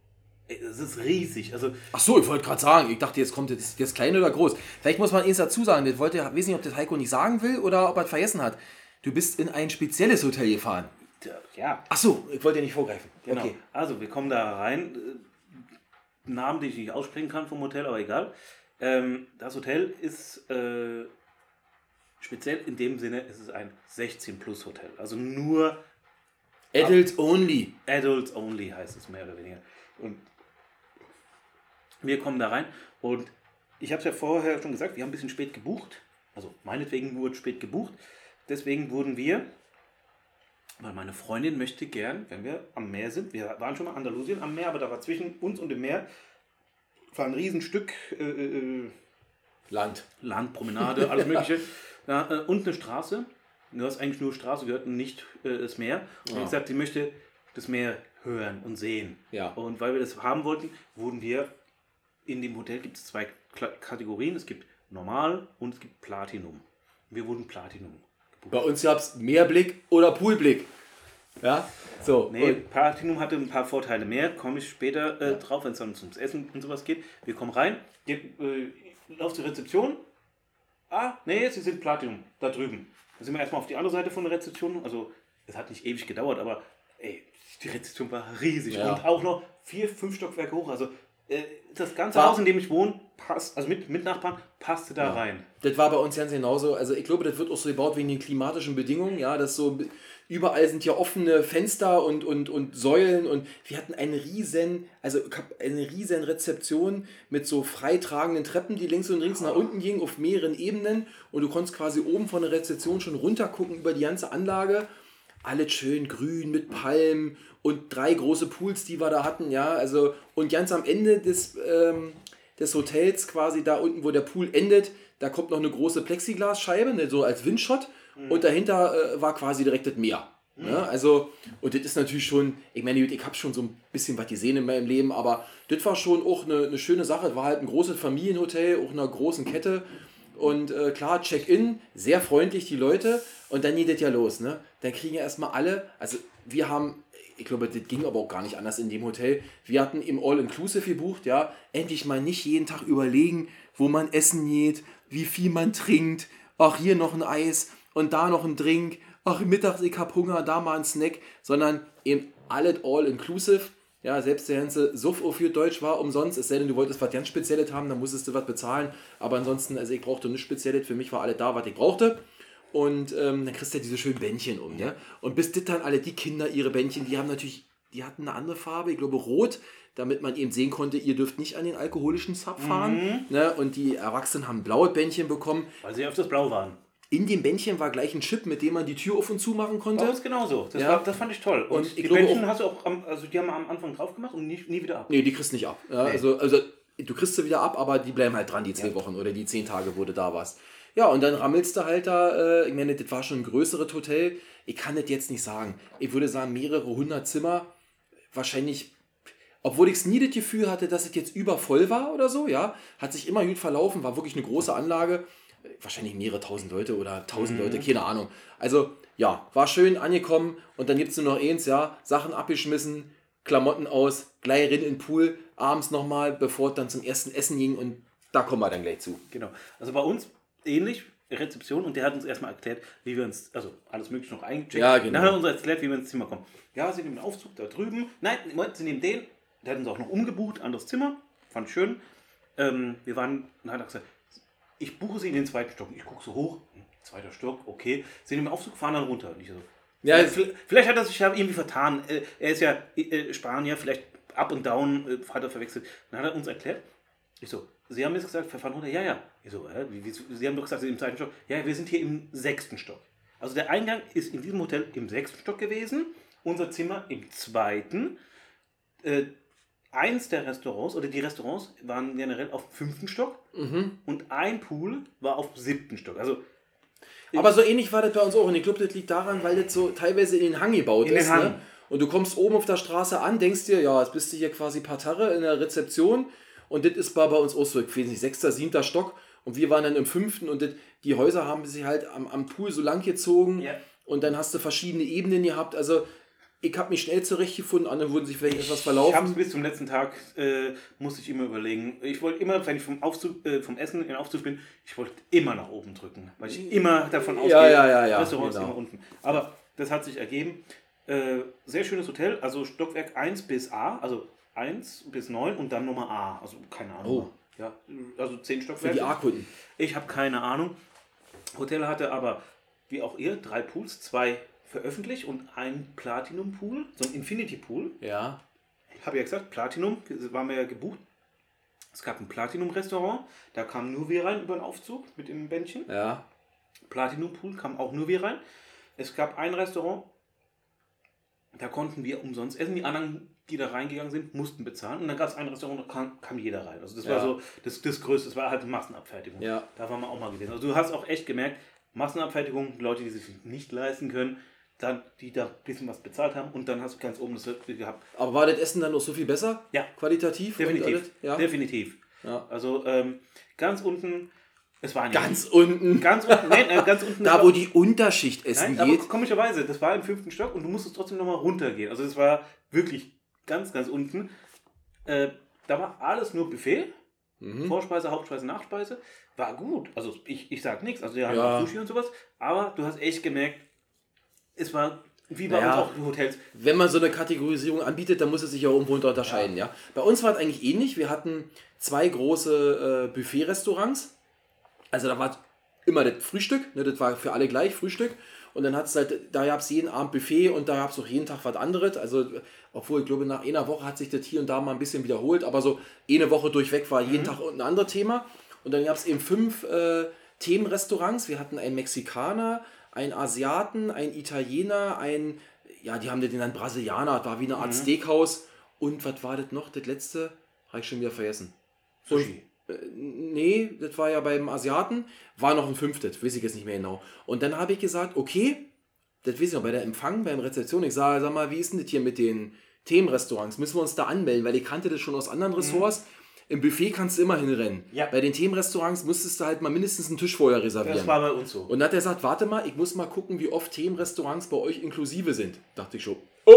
Es ist riesig. Also Ach so, ich wollte gerade sagen, ich dachte, jetzt kommt jetzt, jetzt klein oder groß. Vielleicht muss man eins dazu sagen, ich wollte, weiß nicht, ob das Heiko nicht sagen will oder ob er es vergessen hat. Du bist in ein spezielles Hotel gefahren. Ja. Ach so, ich wollte dir nicht vorgreifen. Genau. Okay. Also, wir kommen da rein. Namen, die ich nicht aussprechen kann vom Hotel, aber egal. Das Hotel ist äh, speziell in dem Sinne, es ist ein sechzehn Plus Hotel. Also nur Adults only. Adults only heißt es mehr oder weniger. Und wir kommen da rein. Und ich habe es ja vorher schon gesagt, wir haben ein bisschen spät gebucht. Also meinetwegen wurde spät gebucht. Deswegen wurden wir, weil meine Freundin möchte gern, wenn wir am Meer sind, wir waren schon mal in Andalusien am Meer, aber da war zwischen uns und dem Meer war ein Riesenstück äh, äh, Land. Land, Promenade, alles Mögliche. Ja, äh, und eine Straße. Du hast eigentlich nur Straße gehört und nicht äh, das Meer. Und ja. Ich sagte, sie möchte das Meer hören und sehen. Ja. Und weil wir das haben wollten, wurden wir in dem Hotel, gibt es zwei Kla- Kategorien. Es gibt Normal und es gibt Platinum. Wir wurden Platinum. Bei uns gab es Meerblick oder Poolblick. Ja, so. Nee, Platinum hatte ein paar Vorteile mehr. Komme ich später äh, ja. drauf, wenn es dann ums Essen und sowas geht. Wir kommen rein, geht, äh, auf die Rezeption. Ah, nee, sie sind Platinum, da drüben. Dann sind wir erstmal auf die andere Seite von der Rezeption. Also, es hat nicht ewig gedauert, aber ey, die Rezeption war riesig. Ja. Und auch noch vier, fünf Stockwerke hoch. Also, äh, das ganze war Haus, in dem ich wohne, passt, also mit, mit Nachbarn, passte da ja. rein. Das war bei uns ganz genauso. Also, ich glaube, das wird auch so gebaut wegen den klimatischen Bedingungen. Ja, das so. Überall sind hier offene Fenster und, und, und Säulen und wir hatten eine riesen, also eine riesen Rezeption mit so freitragenden Treppen, die links und links nach unten gingen auf mehreren Ebenen und du konntest quasi oben von der Rezeption schon runter gucken über die ganze Anlage. Alles schön grün mit Palmen und drei große Pools, die wir da hatten, ja, also und ganz am Ende des, ähm, des Hotels quasi da unten, wo der Pool endet, da kommt noch eine große Plexiglasscheibe, ne, so als Windshot. Und dahinter äh, war quasi direkt das Meer. Mhm. Ne? Also, und das ist natürlich schon, ich meine, ich habe schon so ein bisschen was gesehen in meinem Leben, aber das war schon auch eine, eine schöne Sache. Das war halt ein großes Familienhotel, auch einer großen Kette. Und äh, klar, Check-in, sehr freundlich die Leute. Und dann geht das ja los. Ne? Dann kriegen ja erstmal alle, also wir haben, ich glaube, das ging aber auch gar nicht anders in dem Hotel. Wir hatten im All-Inclusive gebucht, ja, endlich mal nicht jeden Tag überlegen, wo man essen geht, wie viel man trinkt, auch hier noch ein Eis. Und da noch ein Drink, ach mittags, ich hab Hunger, da mal ein Snack, sondern eben alles all inclusive. Ja, selbst der ganze Suff auf Deutsch war umsonst, es sei denn, du wolltest was ganz Spezielles haben, dann musstest du was bezahlen. Aber ansonsten, also ich brauchte nichts Spezielles, für mich war alles da, was ich brauchte. Und ähm, dann kriegst du ja diese schönen Bändchen um. Ja? Und bis das dann alle, die Kinder, ihre Bändchen, die haben natürlich, die hatten eine andere Farbe, ich glaube rot, damit man eben sehen konnte, ihr dürft nicht an den alkoholischen Sub fahren. Mhm. Ne? Und die Erwachsenen haben blaue Bändchen bekommen. Weil sie auf das Blau waren. In dem Bändchen war gleich ein Chip, mit dem man die Tür auf und zu machen konnte. Das ist genauso. Das, ja. war, das fand ich toll. Und, und ich die glaube Bändchen auch, hast du auch, am, also die haben wir am Anfang drauf gemacht und nie, nie wieder ab. Nee, die kriegst du nicht ab. Ja, nee. also, also du kriegst sie wieder ab, aber die bleiben halt dran, die zwei ja. Wochen oder die zehn Tage, wo du da warst. Ja, und dann rammelst du halt da, äh, ich meine, das war schon ein größeres Hotel. Ich kann das jetzt nicht sagen. Ich würde sagen, mehrere hundert Zimmer, wahrscheinlich... Obwohl ich es nie das Gefühl hatte, dass es jetzt übervoll war oder so, ja, hat sich immer gut verlaufen, war wirklich eine große Anlage. Wahrscheinlich mehrere tausend Leute oder tausend mhm. Leute, keine Ahnung. Also, ja, war schön angekommen und dann gibt es nur noch eins, ja, Sachen abgeschmissen, Klamotten aus, gleich rein in den Pool, abends nochmal, bevor es dann zum ersten Essen ging und da kommen wir dann gleich zu. Genau, also bei uns ähnlich, Rezeption und der hat uns erstmal erklärt, wie wir uns, also alles mögliche noch eingecheckt, ja, genau. Dann hat er uns erklärt, wie wir ins Zimmer kommen. Ja, sie nehmen den Aufzug da drüben, nein, sie nehmen den, der hat uns auch noch umgebucht, anderes Zimmer, fand ich schön. Ähm, wir waren, dann hat er gesagt, ich buche sie in den zweiten Stock. Ich gucke so hoch, zweiter Stock, okay. Sie nehmen Aufzug, fahren dann runter. Nicht so. Ja, vielleicht, vielleicht hat er sich ja irgendwie vertan. Er ist ja Spanier, vielleicht up und down, hat er verwechselt. Dann hat er uns erklärt. Ich so, Sie haben jetzt gesagt, wir fahren runter. Ja, ja. Ich so, äh, wie, Sie haben doch gesagt, Sie sind im zweiten Stock. Ja, wir sind hier im sechsten Stock. Also der Eingang ist in diesem Hotel im sechsten Stock gewesen. Unser Zimmer im zweiten. Äh, Eins der Restaurants, oder die Restaurants waren generell auf dem fünften Stock mhm. und ein Pool war auf dem siebten Stock. Also, aber so ähnlich war das bei uns auch. Und ich glaube, das liegt daran, weil das so teilweise in den Hang gebaut ist. Hang. Ne? Und du kommst oben auf der Straße an, denkst dir, ja, jetzt bist du hier quasi Parterre in der Rezeption und das ist bei uns auch so, ich weiß nicht, sechster, siebter Stock und wir waren dann im fünften und das, die Häuser haben sich halt am, am Pool so lang gezogen ja. und dann hast du verschiedene Ebenen gehabt, also ich habe mich schnell zurechtgefunden, andere wurden sich vielleicht etwas verlaufen. Ich habe bis zum letzten Tag, äh, musste ich immer überlegen. Ich wollte immer, wenn ich vom, Aufzug, äh, vom Essen in den Aufzug bin, ich wollte immer nach oben drücken, weil ich immer davon ausgehe, ja, ja, ja, ja, Restaurant genau. ist immer unten. Aber das hat sich ergeben. Äh, sehr schönes Hotel, also Stockwerk eins bis A, also eins bis neun und dann Nummer A, also keine Ahnung. Oh. Ja, also zehn Stockwerke. Für die A-Kunden. Ich habe keine Ahnung. Hotel hatte aber, wie auch ihr, drei Pools, zwei veröffentlicht und ein Platinum-Pool, so ein Infinity-Pool. Ja. Habe ja gesagt, Platinum, waren wir ja gebucht. Es gab ein Platinum-Restaurant, da kamen nur wir rein über den Aufzug mit dem Bändchen. Ja. Platinum-Pool kamen auch nur wir rein. Es gab ein Restaurant, da konnten wir umsonst essen. Die anderen, die da reingegangen sind, mussten bezahlen. Und dann gab es ein Restaurant, da kam, kam jeder rein. Also das ja. war so das, das Größte, das war halt Massenabfertigung. Ja. Da waren wir auch mal gewesen. Also du hast auch echt gemerkt, Massenabfertigung, Leute, die sich nicht leisten können, dann die da ein bisschen was bezahlt haben und dann hast du ganz oben das gehabt. Aber war das Essen dann noch so viel besser? Ja. Qualitativ? Definitiv. Ja. Definitiv. Ja. Also ähm, ganz unten, es war nicht. Ganz unten? Ganz unten, nein, äh, ganz unten. Da, wo die Unterschicht essen nein, geht. Aber komischerweise, das war im fünften Stock und du musstest trotzdem nochmal runtergehen. Also das war wirklich ganz, ganz unten. Äh, da war alles nur Buffet. Mhm. Vorspeise, Hauptspeise, Nachspeise. War gut. Also ich, ich sag nichts. Also die haben ja. Sushi und sowas. Aber du hast echt gemerkt, es war wie bei naja, uns auch in Hotels. Wenn man so eine Kategorisierung anbietet, dann muss es sich ja irgendwo unterscheiden. Ja. Ja. Bei uns war es eigentlich ähnlich. Wir hatten zwei große äh, Buffet-Restaurants. Also da war immer das Frühstück. Ne, das war für alle gleich Frühstück. Und dann hat's halt, da gab es jeden Abend Buffet und da gab es auch jeden Tag was anderes. Also, obwohl ich glaube, nach einer Woche hat sich das hier und da mal ein bisschen wiederholt, aber so eine Woche durchweg war jeden mhm. Tag ein anderes Thema. Und dann gab es eben fünf äh, Themenrestaurants. Wir hatten einen Mexikaner, einen Asiaten, einen Italiener, einen, ja, die haben den dann Brasilianer, das war wie eine Art mhm. Steakhouse. Und was war das noch? Das letzte habe ich schon wieder vergessen. Sushi. Nee, das war ja beim Asiaten, war noch ein fünftes, weiß ich jetzt nicht mehr genau. Und dann habe ich gesagt, okay, das weiß ich noch, bei der Empfang, bei der Rezeption, ich sage, sag mal, wie ist denn das hier mit den Themenrestaurants? Müssen wir uns da anmelden, weil ich kannte das schon aus anderen Ressorts. Im Buffet kannst du immer hinrennen. Ja. Bei den Themenrestaurants musstest du halt mal mindestens einen Tisch vorher reservieren. Das war bei uns so. Und dann hat er gesagt, warte mal, ich muss mal gucken, wie oft Themenrestaurants bei euch inklusive sind. Dachte ich schon, oh,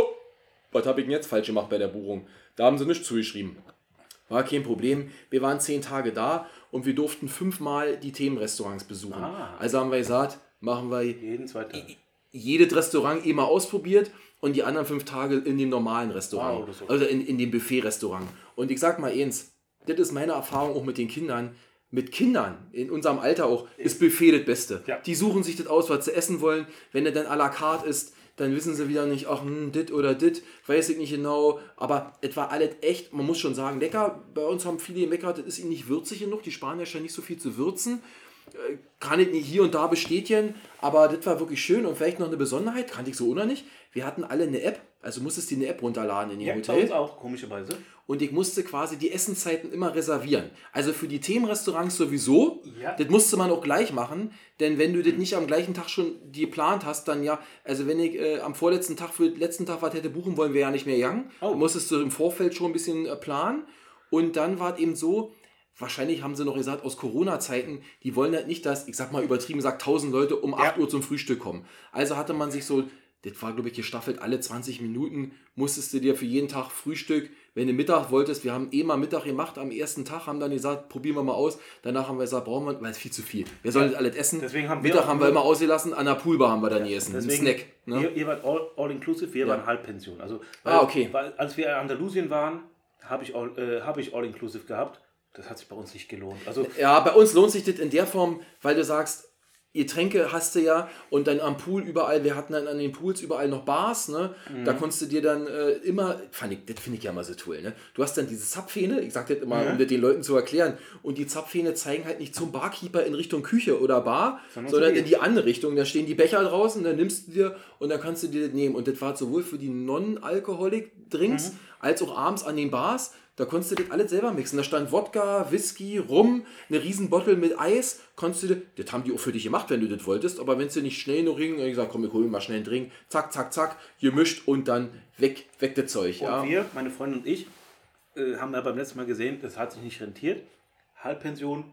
was habe ich denn jetzt falsch gemacht bei der Buchung? Da haben sie nichts zugeschrieben. War kein Problem. Wir waren zehn Tage da und wir durften fünfmal die Themenrestaurants besuchen. Ah. Also haben wir gesagt, machen wir jeden zweiten Tag. Jedes Restaurant immer ausprobiert und die anderen fünf Tage in dem normalen Restaurant. Wow, also in, in dem Buffet-Restaurant. Und ich sag mal eins, das ist meine Erfahrung auch mit den Kindern. Mit Kindern, in unserem Alter auch, ist Buffet das Beste. Ja. Die suchen sich das aus, was sie essen wollen. Wenn er dann à la carte ist, dann wissen sie wieder nicht, ach, hm, dit oder dit, weiß ich nicht genau. Aber es war alles echt, man muss schon sagen, lecker. Bei uns haben viele gemeckert, das ist ihnen nicht würzig genug. Die Spanier scheinen nicht so viel zu würzen. Kann ich nicht hier und da bestätigen, aber das war wirklich schön. Und vielleicht noch eine Besonderheit, kannte ich so oder nicht. Wir hatten alle eine App, also musstest du eine App runterladen in ihr ja, Hotel. Ja, bei uns auch, komischerweise. Und ich musste quasi die Essenszeiten immer reservieren. Also für die Themenrestaurants sowieso, ja. Das musste man auch gleich machen, denn wenn du das nicht am gleichen Tag schon geplant hast, dann ja, also wenn ich äh, am vorletzten Tag für den letzten Tag was hätte buchen wollen, wäre ja nicht mehr young. Oh. Dann musstest du im Vorfeld schon ein bisschen äh, planen. Und dann war es eben so, wahrscheinlich haben sie noch gesagt, aus Corona-Zeiten, die wollen halt nicht, dass, ich sag mal übertrieben gesagt, tausend Leute um acht ja. Uhr zum Frühstück kommen. Also hatte man sich so, das war glaube ich gestaffelt, alle zwanzig Minuten musstest du dir für jeden Tag Frühstück, wenn du Mittag wolltest, wir haben eh mal Mittag gemacht am ersten Tag, haben dann gesagt, probieren wir mal aus. Danach haben wir gesagt, brauchen wir, weil es viel zu viel. Wir sollen ja. alles essen. Deswegen haben Mittag wir haben wir immer ausgelassen, an der Poolbar haben wir dann ja. gegessen, ein Snack. Ne? Ihr, ihr wart all, all inclusive, wir ja. waren Halbpension. Also, weil, ah, okay. Weil, als wir in Andalusien waren, habe ich, äh, hab ich all inclusive gehabt. Das hat sich bei uns nicht gelohnt. Also ja, bei uns lohnt sich das in der Form, weil du sagst, Getränke hast du ja und dann am Pool überall, wir hatten dann an den Pools überall noch Bars, ne? Mhm. Da konntest du dir dann äh, immer, fand ich, das finde ich ja immer so toll, ne? Du hast dann diese Zapfhähne, ich sag das immer, mhm. um das den Leuten zu erklären, und die Zapfhähne zeigen halt nicht zum Barkeeper in Richtung Küche oder Bar, sondern, sondern in die andere Richtung. Da stehen die Becher draußen, dann nimmst du dir und dann kannst du dir das nehmen. Und das war sowohl für die Non-Alcoholic-Drinks mhm. als auch abends an den Bars. Da konntest du das alles selber mixen. Da stand Wodka, Whisky, Rum, eine riesen Bottle mit Eis. Konntest du das, das haben die auch für dich gemacht, wenn du das wolltest. Aber wenn es dir nicht schnell nur ging, ich sag, komm, wir holen mal schnell einen Drink. Zack, zack, zack, gemischt und dann weg, weg das Zeug. Und ja. wir, meine Freundin und ich, äh, haben ja beim letzten Mal gesehen, das hat sich nicht rentiert. Halbpension.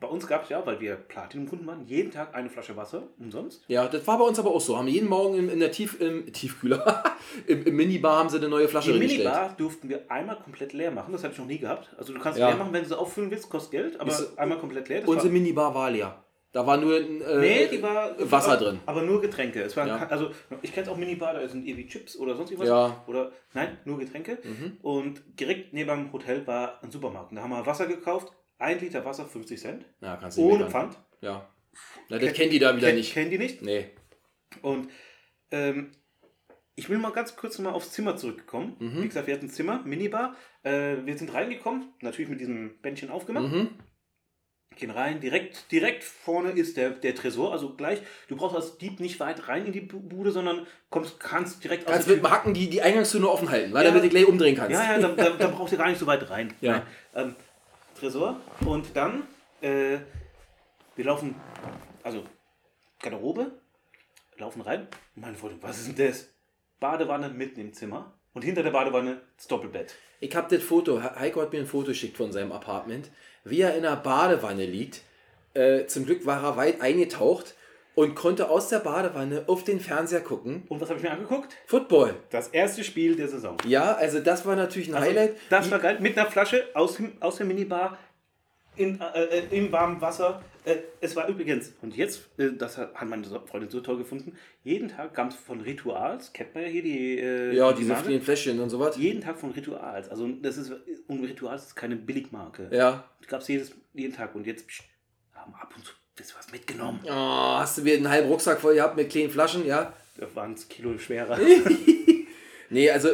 Bei uns gab es ja, weil wir Platinum-Kunden waren, jeden Tag eine Flasche Wasser umsonst. Ja, das war bei uns aber auch so. Haben jeden Morgen in, in der Tief, im Tiefkühler, im, im Minibar haben sie eine neue Flasche reingestellt. Die Minibar durften wir einmal komplett leer machen. Das hatte ich noch nie gehabt. Also du kannst ja. leer machen, wenn du sie auffüllen willst, kostet Geld, aber ist, einmal komplett leer. Das unsere war, Minibar war leer. Da war nur äh, nee, die war, Wasser war, drin. Aber nur Getränke. Es waren, ja. Also ich kenne es auch Minibar, da sind irgendwie Chips oder sonst irgendwas. Ja. Oder, nein, nur Getränke. Mhm. Und direkt neben dem Hotel war ein Supermarkt. Und da haben wir Wasser gekauft. Ein Liter Wasser, fünfzig Cent. Ja, kannst du ohne Pfand. Ja. Na, das kennen die da wieder kenn, nicht. Kennen die nicht? Nee. Und Ähm, ich will mal ganz kurz nochmal aufs Zimmer zurückkommen. Mhm. Wie gesagt, wir hatten ein Zimmer, Minibar. Äh, wir sind reingekommen, natürlich mit diesem Bändchen aufgemacht. Mhm. Gehen rein, direkt direkt vorne ist der, der Tresor, also gleich. Du brauchst als Dieb nicht weit rein in die Bude, sondern kommst, kannst direkt kannst aus mit dem Hacken die, die Eingangstür nur offen halten, weil ja, damit du gleich umdrehen kannst. Ja, ja, da, da, da brauchst du gar nicht so weit rein. Ja. Ähm, Tresor und dann, äh, wir laufen, also Garderobe, laufen rein. Meine Freunde, was ist denn das? Badewanne mitten im Zimmer und hinter der Badewanne das Doppelbett. Ich hab das Foto, Heiko hat mir ein Foto geschickt von seinem Apartment, wie er in einer Badewanne liegt. Äh, zum Glück war er weit eingetaucht und konnte aus der Badewanne auf den Fernseher gucken. Und was habe ich mir angeguckt? Football. Das erste Spiel der Saison. Ja, also das war natürlich ein also, Highlight. Das war geil, mit einer Flasche aus, aus der Minibar in, äh, im warmen Wasser. Äh, es war übrigens, und jetzt, äh, das hat meine Freundin so toll gefunden, jeden Tag kam es von Rituals, kennt man ja hier die... Äh, ja, diese vielen Fläschchen und sowas. Jeden Tag von Rituals, also das ist, und Rituals ist keine Billigmarke. Ja. Das gab es jeden Tag und jetzt psch, haben ab und zu bisschen was mitgenommen. Oh, hast du mir einen halben Rucksack voll gehabt mit kleinen Flaschen, ja? Da waren es Kilo schwerer. Nee, also,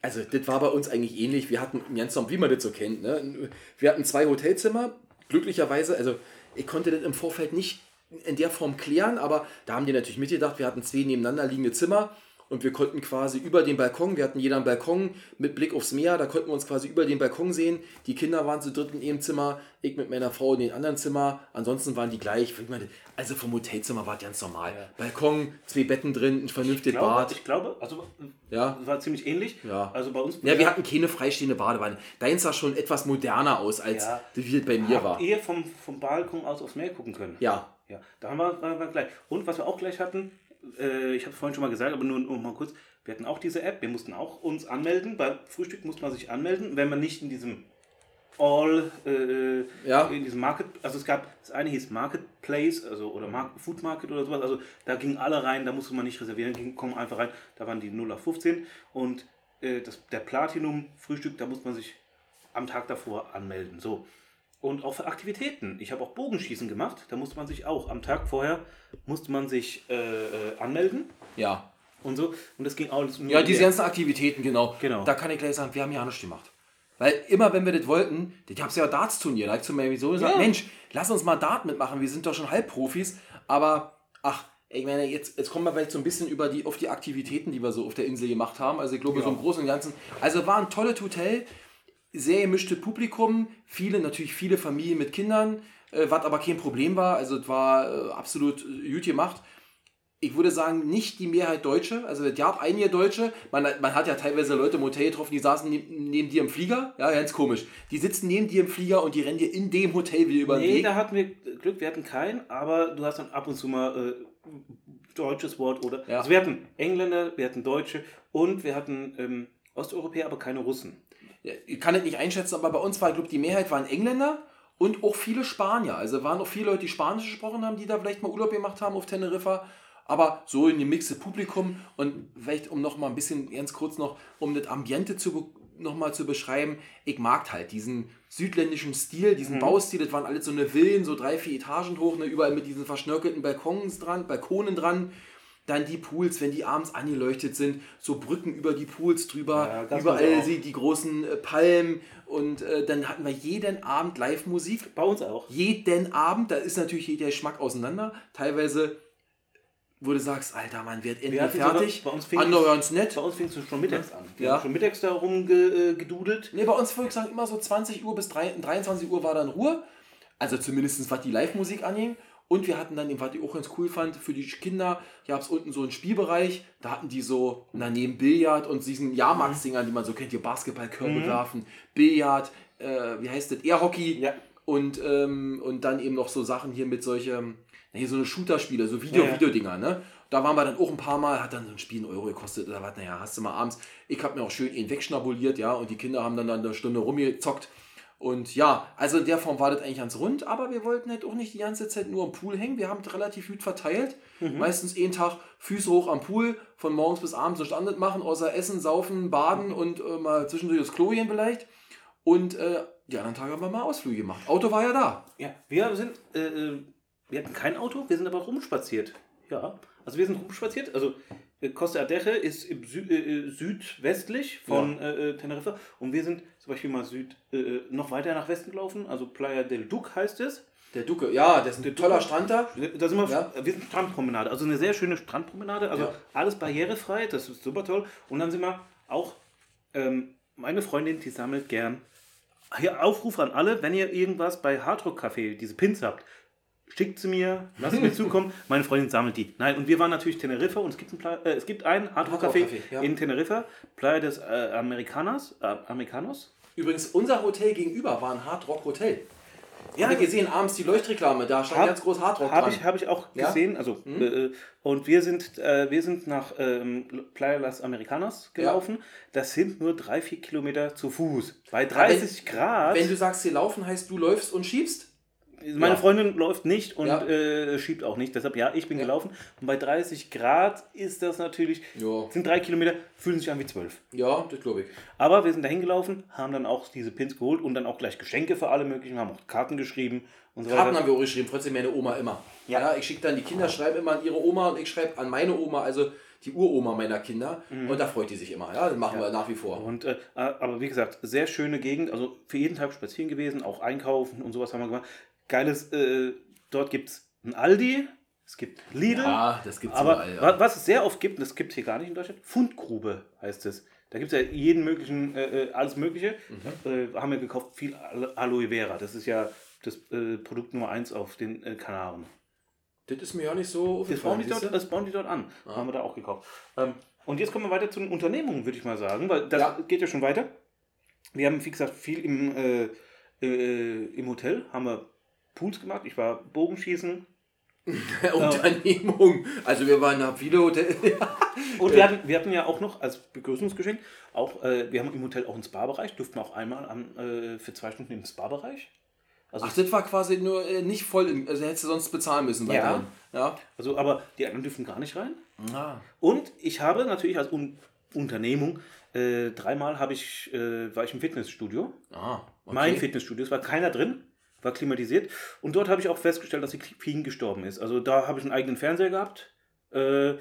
also das war bei uns eigentlich ähnlich, wir hatten, ganz normal, wie man das so kennt, ne? Wir hatten zwei Hotelzimmer, glücklicherweise, also... Ich konnte das im Vorfeld nicht in der Form klären, aber da haben die natürlich mitgedacht, wir hatten zwei nebeneinander liegende Zimmer und wir konnten quasi über den Balkon, wir hatten jeder einen Balkon mit Blick aufs Meer, da konnten wir uns quasi über den Balkon sehen. Die Kinder waren zu dritt in ihrem Zimmer, ich mit meiner Frau in den anderen Zimmer, ansonsten waren die gleich. Also vom Hotelzimmer war es ganz normal. Ja. Balkon, zwei Betten drin, ein vernünftiges Bad. Ich glaube, also ja. war ziemlich ähnlich. Ja. Also bei uns. Ja, wir hatten keine freistehende Badewanne. Deins sah schon etwas moderner aus, als ja. wie es bei mir Habt war. Habt ihr vom, vom Balkon aus aufs Meer gucken können? Ja. Ja, da waren wir gleich. Und was wir auch gleich hatten, äh, ich habe es vorhin schon mal gesagt, aber nur, nur mal kurz, wir hatten auch diese App, wir mussten auch uns anmelden. Beim Frühstück musste man sich anmelden, wenn man nicht in diesem All, äh, ja. in diesem Market, also es gab, das eine hieß Marketplace, also oder Mark, Food Market oder sowas, also da gingen alle rein, da musste man nicht reservieren, ging, komm einfach rein, da waren die null auf fünfzehn und äh, das, der Platinum-Frühstück, da musste man sich am Tag davor anmelden, so. Und auch für Aktivitäten, ich habe auch Bogenschießen gemacht, da musste man sich auch, am Tag vorher musste man sich äh, anmelden. Ja. Und so, und das ging auch... Ja, diese ganzen Aktivitäten, genau. genau. Da kann ich gleich sagen, wir haben ja nichts gemacht. Weil immer, wenn wir das wollten, ich gab es ja auch Darts-Turnier, da habe ich zu mir gesagt, ja. Mensch, lass uns mal Dart mitmachen, wir sind doch schon Halbprofis. Aber, ach, ich meine, jetzt, jetzt kommen wir vielleicht so ein bisschen über die, auf die Aktivitäten, die wir so auf der Insel gemacht haben. Also ich glaube, ja. so im Großen und Ganzen. Also war ein tolles Hotel, sehr gemischtes Publikum, viele, natürlich viele Familien mit Kindern, äh, was aber kein Problem war. Also es war äh, absolut äh, gut gemacht. Ich würde sagen, nicht die Mehrheit Deutsche, also es gab einige Deutsche, man, man hat ja teilweise Leute im Hotel getroffen, die saßen neben, neben dir im Flieger, ja, ganz komisch, die sitzen neben dir im Flieger und die rennen dir in dem Hotel wieder über den Weg. Nee, da hatten wir Glück, wir hatten keinen, aber du hast dann ab und zu mal äh, deutsches Wort oder, ja. also wir hatten Engländer, wir hatten Deutsche und wir hatten ähm, Osteuropäer, aber keine Russen. Ja, ich kann es nicht einschätzen, aber bei uns war, ich glaube, die Mehrheit waren Engländer. Und auch viele Spanier, also waren auch viele Leute, die Spanisch gesprochen haben, die da vielleicht mal Urlaub gemacht haben auf Teneriffa. Aber so in dem mixte Publikum und vielleicht um noch mal ein bisschen ganz kurz noch, um das Ambiente zu, noch mal zu beschreiben, ich mag halt diesen südländischen Stil, diesen mhm. Baustil, das waren alles so eine Villen, so drei, vier Etagen hoch, ne, überall mit diesen verschnörkelten Balkons dran, Balkonen dran, dann die Pools, wenn die abends angeleuchtet sind, so Brücken über die Pools drüber, ja, überall sie die großen äh, Palmen und äh, dann hatten wir jeden Abend Live-Musik. Bei uns auch. Jeden Abend, da ist natürlich der Geschmack auseinander, teilweise... wo du sagst, Alter, man wird endlich fertig. Sogar, bei uns fing es nett. Bei uns fingst du schon mittags an. Wir ja. haben schon mittags da rumgedudelt. Äh, nee, bei uns würde ich sagen, immer so zwanzig Uhr bis dreiundzwanzig Uhr war dann Ruhe. Also zumindest was die Live-Musik anging. Und wir hatten dann, was ich auch ganz cool fand, für die Kinder, gab es unten so einen Spielbereich. Da hatten die so daneben Billard und diesen Jahrmarktsdingern, die man so kennt, hier Basketball, Körbe werfen, mhm. Billard, äh, wie heißt das, Airhockey. Ja. Und, ähm, und dann eben noch so Sachen hier mit solchen... Hier so eine Shooter-Spiele, so Video, ja, ja. Videodinger, ne? Da waren wir dann auch ein paar Mal, hat dann so ein Spiel einen Euro gekostet oder was, naja, hast du mal abends. Ich hab mir auch schön ihn wegschnabuliert, ja, und die Kinder haben dann, dann eine Stunde rumgezockt. Und ja, also in der Form war das eigentlich ganz rund, aber wir wollten halt auch nicht die ganze Zeit nur am Pool hängen. Wir haben es relativ gut verteilt. Mhm. Meistens jeden Tag Füße hoch am Pool, von morgens bis abends nichts anderes machen, außer essen, saufen, baden mhm. und äh, mal zwischendurch das Klo gehen vielleicht. Und äh, die anderen Tage haben wir mal Ausflüge gemacht. Auto war ja da. Ja, wir sind... Äh, Wir hatten kein Auto, wir sind aber rumspaziert. Ja, also wir sind rumspaziert. Also Costa Adeje ist im Sü- äh, südwestlich von ja. äh, Teneriffa und wir sind zum Beispiel mal süd äh, noch weiter nach Westen gelaufen, also Playa del Duque heißt es. Der Duque, ja, das ist ein toller Strand da. Da sind wir, ja. wir sind Strandpromenade, also eine sehr schöne Strandpromenade, also ja. alles barrierefrei, das ist super toll. Und dann sind wir auch, ähm, meine Freundin, die sammelt gern, hier Aufruf an alle, wenn ihr irgendwas bei Hardrock Café, diese Pins habt, schickt sie mir, lasst mir zukommen, meine Freundin sammelt die. Nein, und wir waren natürlich Teneriffa und es gibt ein, Pla- äh, es gibt ein Hardrock Café ja. in Teneriffa, Playa des äh, Americanas, äh, Americanos. Übrigens, unser Hotel gegenüber war ein Hardrock Hotel. Ja, habt ihr gesehen, abends die Leuchtrreklame, da stand hab, ganz groß Hardrock hab dran. Ich, habe ich auch gesehen. Ja? Also, mhm. äh, und wir sind, äh, wir sind nach ähm, Playa Las Americanas gelaufen. Ja. Das sind nur drei, vier Kilometer zu Fuß. Bei dreißig wenn, Grad. Wenn du sagst, sie laufen, heißt du läufst und schiebst? Meine ja. Freundin läuft nicht und ja. äh, schiebt auch nicht. Deshalb, ja, ich bin ja. gelaufen. Und bei dreißig Grad ist das natürlich, ja. sind drei Kilometer, fühlen sich an wie zwölf. Ja, das glaube ich. Aber wir sind dahin gelaufen, haben dann auch diese Pins geholt und dann auch gleich Geschenke für alle möglichen, haben auch Karten geschrieben. Und so Karten weiter. Haben wir auch geschrieben, trotzdem meine Oma immer. Ja, ja ich schicke dann, die Kinder schreiben immer an ihre Oma und ich schreibe an meine Oma, also die Uroma meiner Kinder. Mhm. Und da freut die sich immer. Ja, das machen ja. wir nach wie vor. Und, äh, aber wie gesagt, sehr schöne Gegend, also für jeden Tag spazieren gewesen, auch einkaufen und sowas haben wir gemacht. Geiles, äh, dort gibt es ein Aldi, es gibt Lidl, ja, das gibt's aber überall, ja. was es sehr oft gibt, und das gibt es hier gar nicht in Deutschland, Fundgrube heißt es. Da gibt es ja jeden möglichen, äh, alles mögliche, mhm. äh, haben wir gekauft, viel Aloe Vera, das ist ja das äh, Produkt Nummer eins auf den äh, Kanaren. Das ist mir ja nicht so... Das bauen, die dort, das bauen die dort an, ah. haben wir da auch gekauft. Ähm, und jetzt kommen wir weiter zu den Unternehmungen, würde ich mal sagen, weil das ja. geht ja schon weiter. Wir haben, wie gesagt, viel im, äh, äh, im Hotel, haben wir Pools gemacht, ich war Bogenschießen. Unternehmung. Also wir waren da viele Hotels. Und wir hatten, wir hatten ja auch noch als Begrüßungsgeschenk, auch, äh, wir haben im Hotel auch einen Spa-Bereich, durften wir auch einmal am, äh, für zwei Stunden im Spa-Bereich. Also ach, das war quasi nur äh, nicht voll, im, also hättest du sonst bezahlen müssen. Bei ja. ja. Also, aber die anderen dürfen gar nicht rein. Ah. Und ich habe natürlich als Un- Unternehmung, äh, dreimal habe ich, äh, war ich im Fitnessstudio. Ah, okay. Mein Fitnessstudio, es war keiner drin. War klimatisiert und dort habe ich auch festgestellt, dass die Queen gestorben ist. Also da habe ich einen eigenen Fernseher gehabt äh,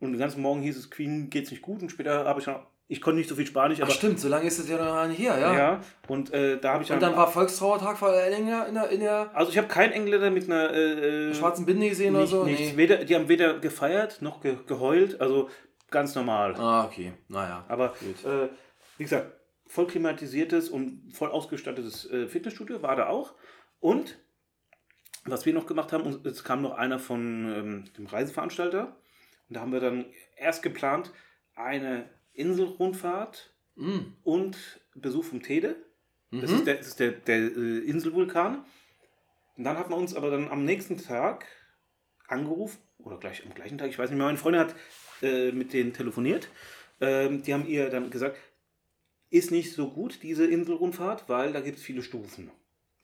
und den ganzen Morgen hieß es, Queen geht's nicht gut und später habe ich dann, ich konnte nicht so viel Spanisch. Aber ach stimmt, so lange ist es ja noch nicht her, ja. Ja, und äh, da habe ich und dann... Und dann war Volkstrauertag vor Engländer in der... In der also ich habe keinen Engländer mit einer... Äh, schwarzen Binde gesehen nicht, oder so? Nicht. Nee. Weder, die haben weder gefeiert noch ge- geheult, also ganz normal. Ah, okay, naja. Aber äh, wie gesagt, voll klimatisiertes und voll ausgestattetes äh, Fitnessstudio war da auch. Und was wir noch gemacht haben, uns, es kam noch einer von ähm, dem Reiseveranstalter und da haben wir dann erst geplant eine Inselrundfahrt mm. und Besuch vom Teide. Mhm. Das ist der, das ist der, der äh, Inselvulkan. Und dann hat man uns aber dann am nächsten Tag angerufen oder gleich am gleichen Tag, ich weiß nicht mehr, meine Freundin hat äh, mit denen telefoniert. Ähm, die haben ihr dann gesagt, ist nicht so gut diese Inselrundfahrt, weil da gibt es viele Stufen.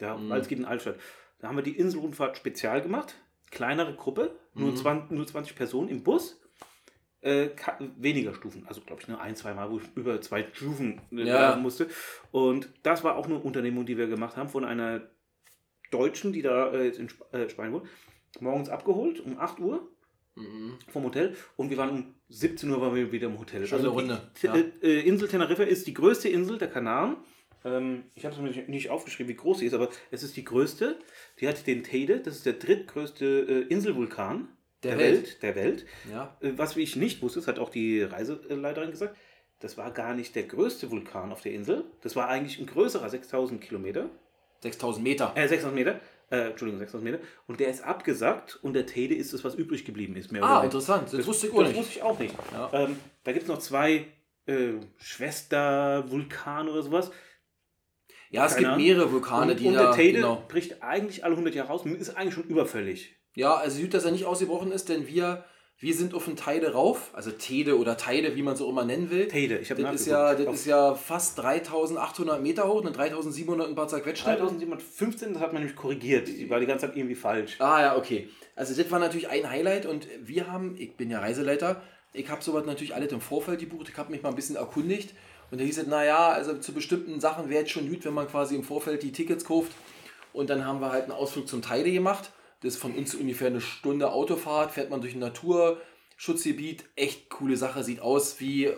Ja, mhm. Weil es geht in Altstadt. Da haben wir die Inselrundfahrt spezial gemacht. Kleinere Gruppe, nur, mhm. zwanzig, nur zwanzig Personen im Bus. Äh, ka- weniger Stufen. Also, glaube ich, nur ein, zwei Mal, wo ich über zwei Stufen äh, ja. musste. Und das war auch eine Unternehmung, die wir gemacht haben von einer Deutschen, die da äh, jetzt in Sp- äh, Spanien wohnt. Morgens abgeholt um acht Uhr mhm. vom Hotel. Und wir waren um siebzehn Uhr waren wir wieder im Hotel. Schöne also Runde. Die, ja. äh, Insel Teneriffa ist die größte Insel der Kanaren. Ich habe es mir nicht aufgeschrieben, wie groß sie ist, aber es ist die größte. Die hat den Teide, das ist der drittgrößte Inselvulkan der, der Welt. Welt. Der Welt. Ja. Was ich nicht wusste, das hat auch die Reiseleiterin gesagt, das war gar nicht der größte Vulkan auf der Insel. Das war eigentlich ein größerer, sechstausend Kilometer. sechstausend Meter. Äh, sechstausend Meter. Äh, Entschuldigung, sechstausend Meter. Und der ist abgesackt und der Teide ist das, was übrig geblieben ist. Mehr ah, oder interessant. Das, das wusste ich auch das nicht. Das wusste ich auch nicht. Ja. Ähm, da gibt es noch zwei äh, Schwestervulkane oder sowas. Ja, es Keine. gibt mehrere Vulkane, und, die und da... Und der Teide genau. bricht eigentlich alle hundert Jahre raus und ist eigentlich schon überfällig. Ja, also gut, dass er nicht ausgebrochen ist, denn wir, wir sind auf den Teide rauf, also Teide oder Teide, wie man es auch immer nennen will. Teide, ich habe nachgeguckt. Ist ja, das auf ist ja fast dreitausendachthundert Meter hoch, ne, dreitausendsiebenhundert ein paar zerquetscht. dreitausendsiebenhundertfünfzehn, das hat man nämlich korrigiert, die war die ganze Zeit irgendwie falsch. Ah ja, okay. Also das war natürlich ein Highlight und wir haben, ich bin ja Reiseleiter, ich habe sowas natürlich alles im Vorfeld gebucht, ich habe mich mal ein bisschen erkundigt. Und da hieß es, naja, also zu bestimmten Sachen wäre es schon gut, wenn man quasi im Vorfeld die Tickets kauft. Und dann haben wir halt einen Ausflug zum Teide gemacht. Das ist von uns ungefähr eine Stunde Autofahrt, fährt man durch die Natur, Schutzgebiet, echt coole Sache, sieht aus wie,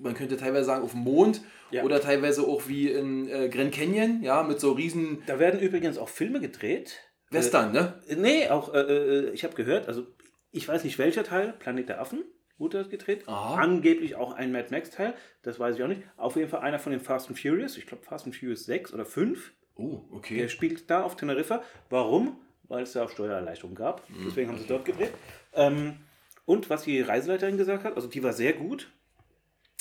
man könnte teilweise sagen, auf dem Mond, ja, oder teilweise auch wie in äh, Grand Canyon, ja, mit so riesen... Da werden übrigens auch Filme gedreht. Western, äh, ne? Nee, auch, äh, ich habe gehört, also ich weiß nicht welcher Teil, Planet der Affen, wurde gedreht, aha, angeblich auch ein Mad Max Teil, das weiß ich auch nicht, auf jeden Fall einer von den Fast and Furious, ich glaube Fast and Furious sechs oder fünf, oh, okay, der spielt da auf Teneriffa, warum? Weil es da auch Steuererleichterungen gab, mhm, deswegen haben sie dort gedreht. Ähm, Und was die Reiseleiterin gesagt hat, also die war sehr gut,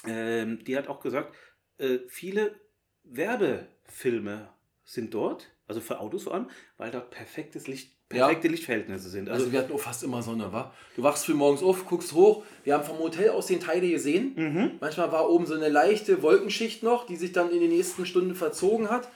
ähm, die hat auch gesagt, äh, viele Werbefilme sind dort, also für Autos vor allem, weil dort perfektes Licht, perfekte ja. Lichtverhältnisse sind. Also, also wir hatten auch fast immer Sonne, wa? Du wachst früh morgens auf, guckst hoch, wir haben vom Hotel aus den Teile gesehen, mhm, manchmal war oben so eine leichte Wolkenschicht noch, die sich dann in den nächsten Stunden verzogen hat.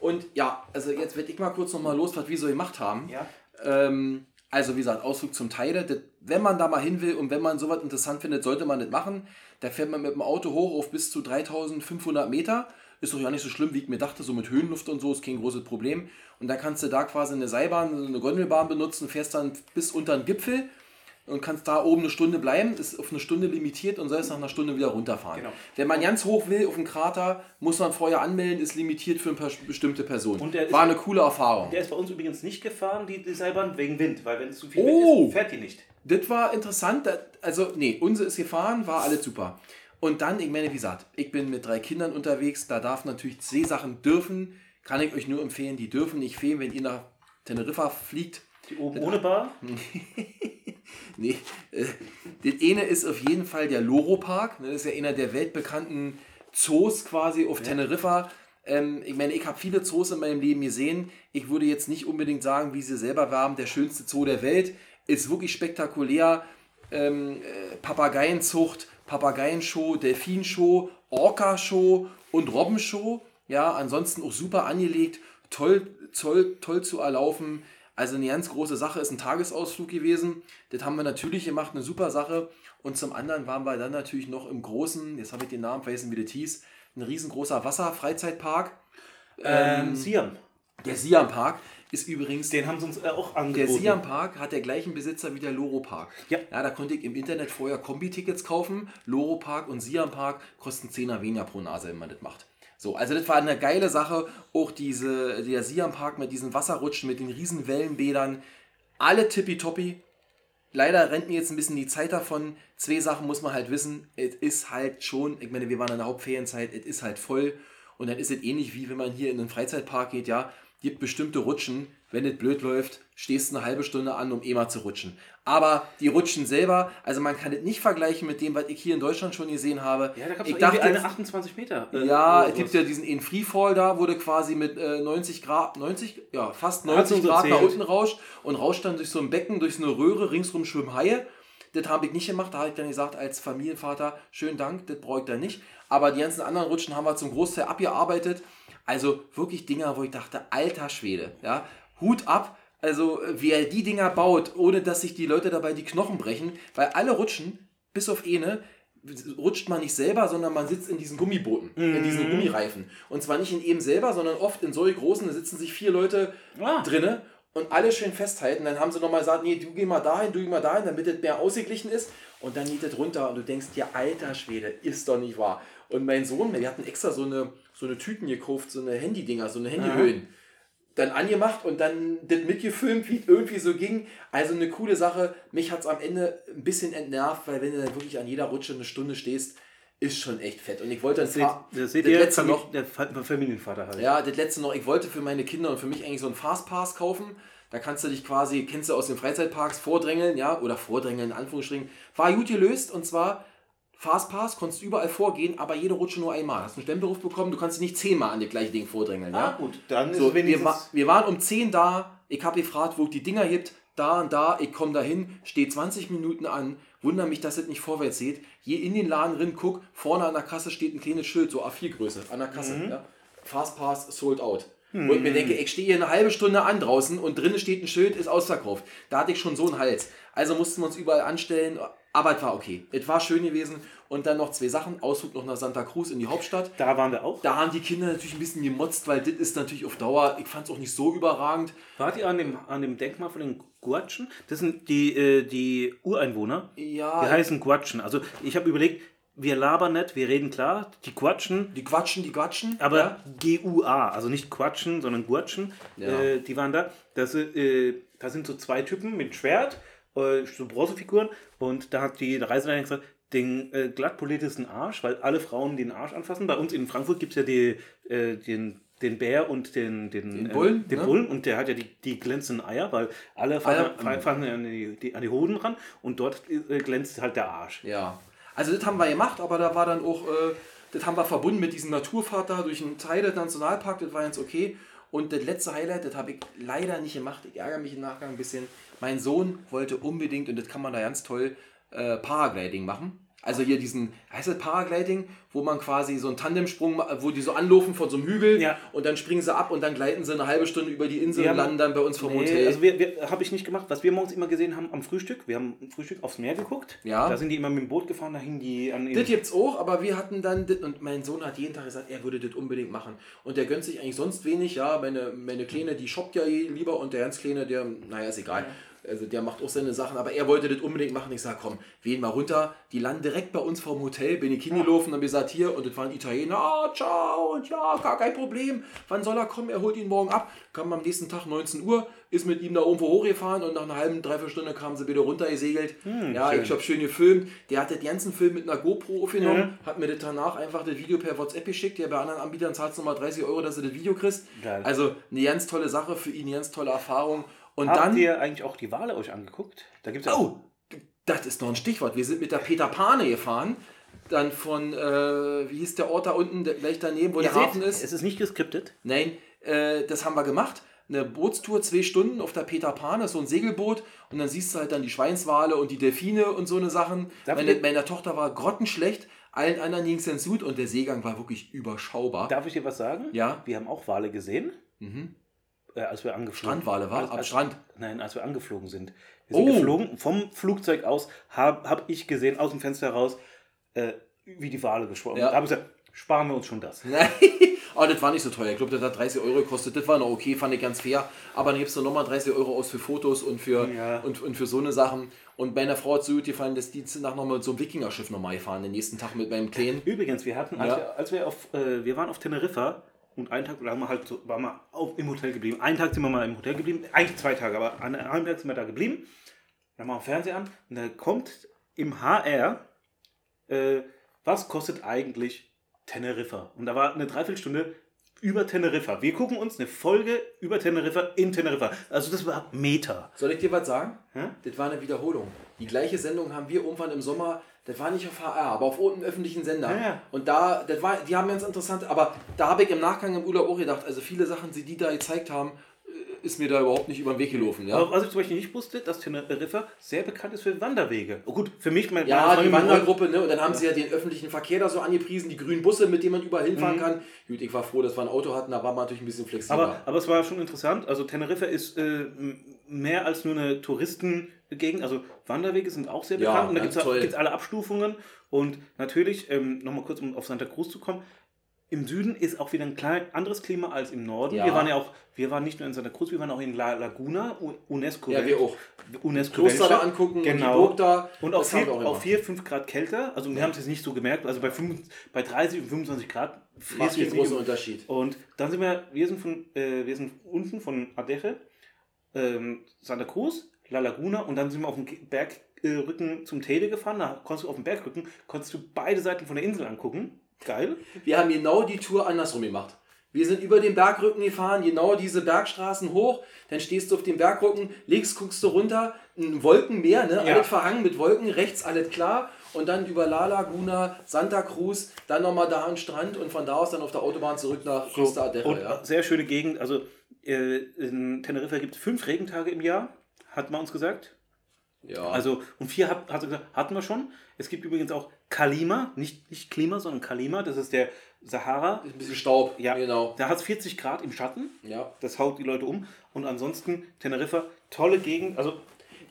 Und ja, also jetzt werde ich mal kurz nochmal los, was wir so gemacht haben. Ja. Ähm, Also wie gesagt, Ausflug zum Teide. Das, wenn man da mal hin will und wenn man sowas interessant findet, sollte man das machen. Da fährt man mit dem Auto hoch auf bis zu dreitausendfünfhundert Meter. Ist doch ja nicht so schlimm, wie ich mir dachte, so mit Höhenluft und so, ist kein großes Problem. Und dann kannst du da quasi eine Seilbahn, eine Gondelbahn benutzen, fährst dann bis unter den Gipfel und kannst da oben eine Stunde bleiben. Ist auf eine Stunde limitiert und sollst nach einer Stunde wieder runterfahren. Genau. Wenn man ganz hoch will auf den Krater, muss man vorher anmelden, ist limitiert für ein paar bestimmte Personen. Und der war ist, eine coole Erfahrung. Der ist bei uns übrigens nicht gefahren, die, die Seilbahn, wegen Wind, weil wenn es zu viel oh, Wind ist, fährt die nicht. Das war interessant. Das, also nee, unsere ist gefahren, war alles super. Und dann, ich meine, wie gesagt, ich bin mit drei Kindern unterwegs, da darf natürlich Seesachen dürfen, kann ich euch nur empfehlen, die dürfen nicht fehlen, wenn ihr nach Teneriffa fliegt. Die oben das, ohne Bar? Nee, äh, das eine ist auf jeden Fall der Loro Park, ne? Das ist ja einer der weltbekannten Zoos quasi auf ja. Teneriffa. Ähm, ich meine, ich habe viele Zoos in meinem Leben gesehen. Ich würde jetzt nicht unbedingt sagen, wie sie selber waren, der schönste Zoo der Welt. Ist wirklich spektakulär. Ähm, äh, Papageienzucht, Papageienshow, Delfinshow, Orca-Show und Robbenshow. Ja, ansonsten auch super angelegt, toll, toll, toll zu erlaufen. Also eine ganz große Sache, ist ein Tagesausflug gewesen. Das haben wir natürlich gemacht, eine super Sache. Und zum anderen waren wir dann natürlich noch im großen, jetzt habe ich den Namen vergessen, wie das hieß, ein riesengroßer Wasserfreizeitpark. Ähm, ähm, Siam. Der Siam Park ist übrigens... Den haben sie uns auch angeboten. Der Siam Park hat der gleichen Besitzer wie der Loro Park. Ja. Ja, da konnte ich im Internet vorher Kombi-Tickets kaufen. Loro Park und Siam Park kosten zehner weniger pro Nase, wenn man das macht. So, also das war eine geile Sache, auch diese, der Siam Park mit diesen Wasserrutschen, mit den riesen Wellenbädern, alle tippitoppi. Leider rennt mir jetzt ein bisschen die Zeit davon. Zwei Sachen muss man halt wissen, es ist halt schon, ich meine, wir waren in der Hauptferienzeit, es ist halt voll und dann ist es ähnlich wie wenn man hier in den Freizeitpark geht, ja, gibt bestimmte Rutschen, wenn es blöd läuft, stehst du eine halbe Stunde an, um eh mal zu rutschen. Aber die Rutschen selber, also man kann es nicht vergleichen mit dem, was ich hier in Deutschland schon gesehen habe. Ja, da gab es irgendwie eine achtundzwanzig Meter. Äh, ja, es gibt ja diesen in Freefall da, wurde quasi mit äh, neunzig Grad, neunzig, ja, fast neunzig Grad nach unten rauscht und rauscht dann durch so ein Becken, durch so eine Röhre, ringsrum schwimmen Haie. Das habe ich nicht gemacht, da habe ich dann gesagt, als Familienvater, schönen Dank, das brauche ich dann nicht. Aber die ganzen anderen Rutschen haben wir zum Großteil abgearbeitet. Also wirklich Dinger, wo ich dachte, alter Schwede, ja, Hut ab. Also wer die Dinger baut, ohne dass sich die Leute dabei die Knochen brechen, weil alle rutschen, bis auf eine, rutscht man nicht selber, sondern man sitzt in diesen Gummibooten, mhm, in diesen Gummireifen. Und zwar nicht in eben selber, sondern oft in solch großen, da sitzen sich vier Leute ah. drinne und alle schön festhalten. Dann haben sie nochmal gesagt, nee, du geh mal dahin, du geh mal dahin, damit das mehr ausgeglichen ist. Und dann geht das runter und du denkst dir, alter Schwede, ist doch nicht wahr. Und mein Sohn, wir hatten extra so eine, so eine Tüten gekauft, so eine Handy-Dinger, so eine Handyhöhen. Ah. Dann angemacht und dann das mitgefilmt, wie es irgendwie so ging. Also eine coole Sache. Mich hat es am Ende ein bisschen entnervt, weil wenn du dann wirklich an jeder Rutsche eine Stunde stehst, ist schon echt fett. Und ich wollte das, seht, das, seht das ihr letzte Familie, noch... Der Familienvater halt. Ja, das letzte noch. Ich wollte für meine Kinder und für mich eigentlich so einen Fastpass kaufen. Da kannst du dich quasi, kennst du aus den Freizeitparks, vordrängeln, ja, oder vordrängeln in Anführungsstrichen. War gut gelöst und zwar... Fastpass, konntest überall vorgehen, aber jede Rutsche nur einmal. Hast einen Stempelruf bekommen, du kannst dich nicht zehnmal an das gleiche Ding vordrängeln. Ah, ja? Gut, dann so, ist wenigstens... Wir, wa- wir waren um zehn da, ich habe gefragt, wo ich die Dinger gibt, da und da, ich komme da hin, stehe zwanzig Minuten an, wundere mich, dass ihr nicht vorwärts seht. Je in den Laden rin, guck, vorne an der Kasse steht ein kleines Schild, so A vier Größe, an der Kasse. Mhm. Ja? Fastpass, sold out. Mhm. Und ich mir denke, ich stehe hier eine halbe Stunde an draußen und drinnen steht ein Schild, ist ausverkauft. Da hatte ich schon so einen Hals. Also mussten wir uns überall anstellen... Aber es war okay. Es war schön gewesen. Und dann noch zwei Sachen. Ausflug noch nach Santa Cruz in die Hauptstadt. Da waren wir auch. Da haben die Kinder natürlich ein bisschen gemotzt, weil das ist natürlich auf Dauer, ich fand es auch nicht so überragend. Wart ihr an dem, an dem Denkmal von den Guatschen? Das sind die, äh, die Ureinwohner. Ja. Die heißen Guatschen. Also ich habe überlegt, wir labern nicht, wir reden klar. Die Quatschen. Die Quatschen, die Quatschen. Aber ja. G U A, also nicht Quatschen, sondern Guatschen. Ja. Äh, die waren da. Das, äh, das sind so zwei Typen mit Schwert. So Bronzefiguren, und da hat die Reiseleiterin gesagt, den äh, glattpoliertesten Arsch, weil alle Frauen den Arsch anfassen. Bei uns in Frankfurt gibt es ja die, äh, den, den Bär und den, den, den, Bullen, äh, den ne? Bullen, und der hat ja die, die glänzenden Eier, weil alle fahren, Eier, fahren an, die, die, an die Hoden ran, und dort äh, glänzt halt der Arsch. Ja, also das haben wir gemacht, aber da war dann auch, äh, das haben wir verbunden mit diesem Naturfahrt da durch einen Teil des Nationalparks, das war jetzt okay. Und das letzte Highlight, das habe ich leider nicht gemacht. Ich ärgere mich im Nachgang ein bisschen. Mein Sohn wollte unbedingt, und das kann man da ganz toll, äh, Paragliding machen. Also hier diesen, heißt das Paragliding, wo man quasi so einen Tandemsprung, wo die so anlaufen von so einem Hügel, ja, und dann springen sie ab und dann gleiten sie eine halbe Stunde über die Insel, wir und landen dann bei uns vom nee, Hotel. Also wir, wir habe ich nicht gemacht. Was wir morgens immer gesehen haben am Frühstück, wir haben Frühstück aufs Meer geguckt. Ja. Da sind die immer mit dem Boot gefahren, da hingen die an. Das gibt's auch, aber wir hatten dann, dit, und mein Sohn hat jeden Tag gesagt, er würde das unbedingt machen. Und der gönnt sich eigentlich sonst wenig, ja, meine, meine Kleine, die shoppt ja lieber, und der ganz Kleine, der, naja, ist egal. Ja. Also der macht auch seine Sachen, aber er wollte das unbedingt machen. Ich sage, komm, wir gehen mal runter. Die landen direkt bei uns vorm Hotel, bin ich hingelaufen, dann haben wir gesagt, hier, und das waren Italiener. Ah, ciao, ja, gar kein Problem. Wann soll er kommen? Er holt ihn morgen ab. Kam am nächsten Tag neunzehn Uhr, ist mit ihm da irgendwo hochgefahren, und nach einer halben, dreiviertel Stunde kamen sie wieder runtergesegelt. Hm, ja, schön. Ich habe schön gefilmt. Der hat den ganzen Film mit einer GoPro aufgenommen, mhm. hat mir das danach einfach das Video per WhatsApp geschickt. Ja, bei anderen Anbietern zahlst du nochmal dreißig Euro, dass du das Video kriegst. Geil. Also eine ganz tolle Sache für ihn, eine ganz tolle Erfahrung. Und habt dann, ihr eigentlich auch die Wale euch angeguckt? Da gibt's ja oh, das ist noch ein Stichwort. Wir sind mit der Peter Pane gefahren, dann von, äh, wie hieß der Ort da unten, der, gleich daneben, wo ihr der seht, Hafen ist. Es ist nicht geskriptet. Nein, äh, das haben wir gemacht. Eine Bootstour, zwei Stunden auf der Peter Pane, so ein Segelboot, und dann siehst du halt dann die Schweinswale und die Delfine und so eine Sachen. Meine, meine Tochter war grottenschlecht, allen anderen ging es ins Sud, und der Seegang war wirklich überschaubar. Darf ich dir was sagen? Ja. Wir haben auch Wale gesehen. Mhm. Als wir angeflogen Strandwale, war? Als, als, Am Strand? Nein, als wir angeflogen sind. Wir sind oh. geflogen, vom Flugzeug aus habe hab ich gesehen, aus dem Fenster raus, äh, wie die Wale geschwommen. Ja. Da habe ich gesagt, sparen wir uns schon das. Nein, oh, das war nicht so teuer. Ich glaube, das hat dreißig Euro gekostet. Das war noch okay, fand ich ganz fair. Aber dann gibst du nochmal dreißig Euro aus für Fotos und für, ja. und, und für so eine Sachen. Und meiner Frau hat so gut gefallen, dass die nach nochmal mit so einem Wikingerschiff nochmal gefahren, den nächsten Tag mit meinem Kleinen. Übrigens, wir hatten, als, ja. wir, als wir auf, äh, wir waren auf Teneriffa. Und einen Tag waren wir halt so, waren wir auf, im Hotel geblieben. Einen Tag sind wir mal im Hotel geblieben. Eigentlich zwei Tage, aber an einem Tag sind wir da geblieben. Dann machen wir den Fernseher an. Und da kommt im H R, äh, was kostet eigentlich Teneriffa? Und da war eine Dreiviertelstunde über Teneriffa. Wir gucken uns eine Folge über Teneriffa in Teneriffa. Also das war Meta. Soll ich dir was sagen? Hä? Das war eine Wiederholung. Die gleiche Sendung haben wir irgendwann im Sommer. Das war nicht auf H R, aber auf einem öffentlichen Sender. Ja, ja. Und da, das war, die haben ganz interessant, aber da habe ich im Nachgang im Urlaub auch gedacht, also viele Sachen, die die da gezeigt haben, ist mir da überhaupt nicht über den Weg gelaufen. Ja? Also zum Beispiel nicht wusste, dass Teneriffa sehr bekannt ist für Wanderwege. Oh gut, für mich mein Ja, die Wandergruppe, ne? Und dann haben ja. sie ja den öffentlichen Verkehr da so angepriesen, die grünen Busse, mit denen man überall hinfahren mhm. kann. Gut, ich war froh, dass wir ein Auto hatten, da war man natürlich ein bisschen flexibler. Aber, aber es war schon interessant, also Teneriffa ist äh, mehr als nur eine Touristen- Gegend, also Wanderwege sind auch sehr bekannt, ja, und da gibt es alle Abstufungen, und natürlich, ähm, nochmal kurz, um auf Santa Cruz zu kommen, im Süden ist auch wieder ein klein anderes Klima als im Norden. Ja. Wir waren ja auch, wir waren nicht nur in Santa Cruz, wir waren auch in La Laguna, UNESCO. Ja, wir auch. UNESCO Kloster da angucken, genau. Und die Burg da. Und auch vier, fünf Grad kälter, also wir ja. haben es jetzt nicht so gemerkt, also bei, fünf, bei dreißig und fünfundzwanzig Grad macht einen großen Unterschied. Und dann sind wir, wir sind, von, äh, wir sind unten von Adeje, ähm, Santa Cruz, La Laguna, und dann sind wir auf dem Bergrücken äh, zum Teide gefahren. Da konntest du auf dem Bergrücken, konntest du beide Seiten von der Insel angucken. Geil. Wir haben genau die Tour andersrum gemacht. Wir sind über den Bergrücken gefahren, genau diese Bergstraßen hoch, dann stehst du auf dem Bergrücken, links guckst du runter, ein Wolkenmeer, ne? Ja. Alles verhangen mit Wolken, rechts alles klar, und dann über La Laguna, Santa Cruz, dann nochmal da am Strand, und von da aus dann auf der Autobahn zurück nach Costa Adeje. Ja. Sehr schöne Gegend, also äh, in Teneriffa gibt es fünf Regentage im Jahr. Hat man uns gesagt. Ja. Also, und vier hat, hat gesagt, hatten wir schon. Es gibt übrigens auch Kalima, nicht, nicht Klima, sondern Kalima, das ist der Sahara. Ist ein bisschen Staub, ja, genau. Da hat es vierzig Grad im Schatten. Ja. Das haut die Leute um. Und ansonsten Teneriffa, tolle Gegend. Also,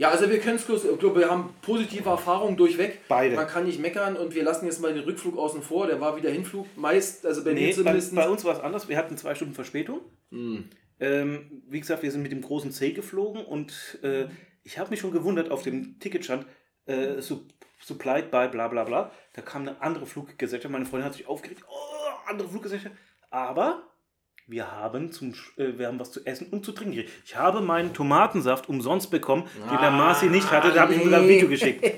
Ja, also wir können es bloß, ich glaube, wir haben positive Erfahrungen durchweg. Beide. Man kann nicht meckern und wir lassen jetzt mal den Rückflug außen vor. Der war wieder Hinflug, meist, also bei nee, mir zumindest. Bei, bei uns war es anders. Wir hatten zwei Stunden Verspätung. Mhm. Ähm, wie gesagt, wir sind mit dem großen C geflogen und äh, ich habe mich schon gewundert auf dem Ticketstand, äh, supplied by bla bla bla. Da kam eine andere Fluggesellschaft. Meine Freundin hat sich aufgeregt. Oh, andere Fluggesellschaft. Aber wir haben, zum, äh, wir haben was zu essen und zu trinken gekriegt. Ich habe meinen Tomatensaft umsonst bekommen, ah, den der Marci nicht hatte. Da habe ich ihm sogar ein Video geschickt.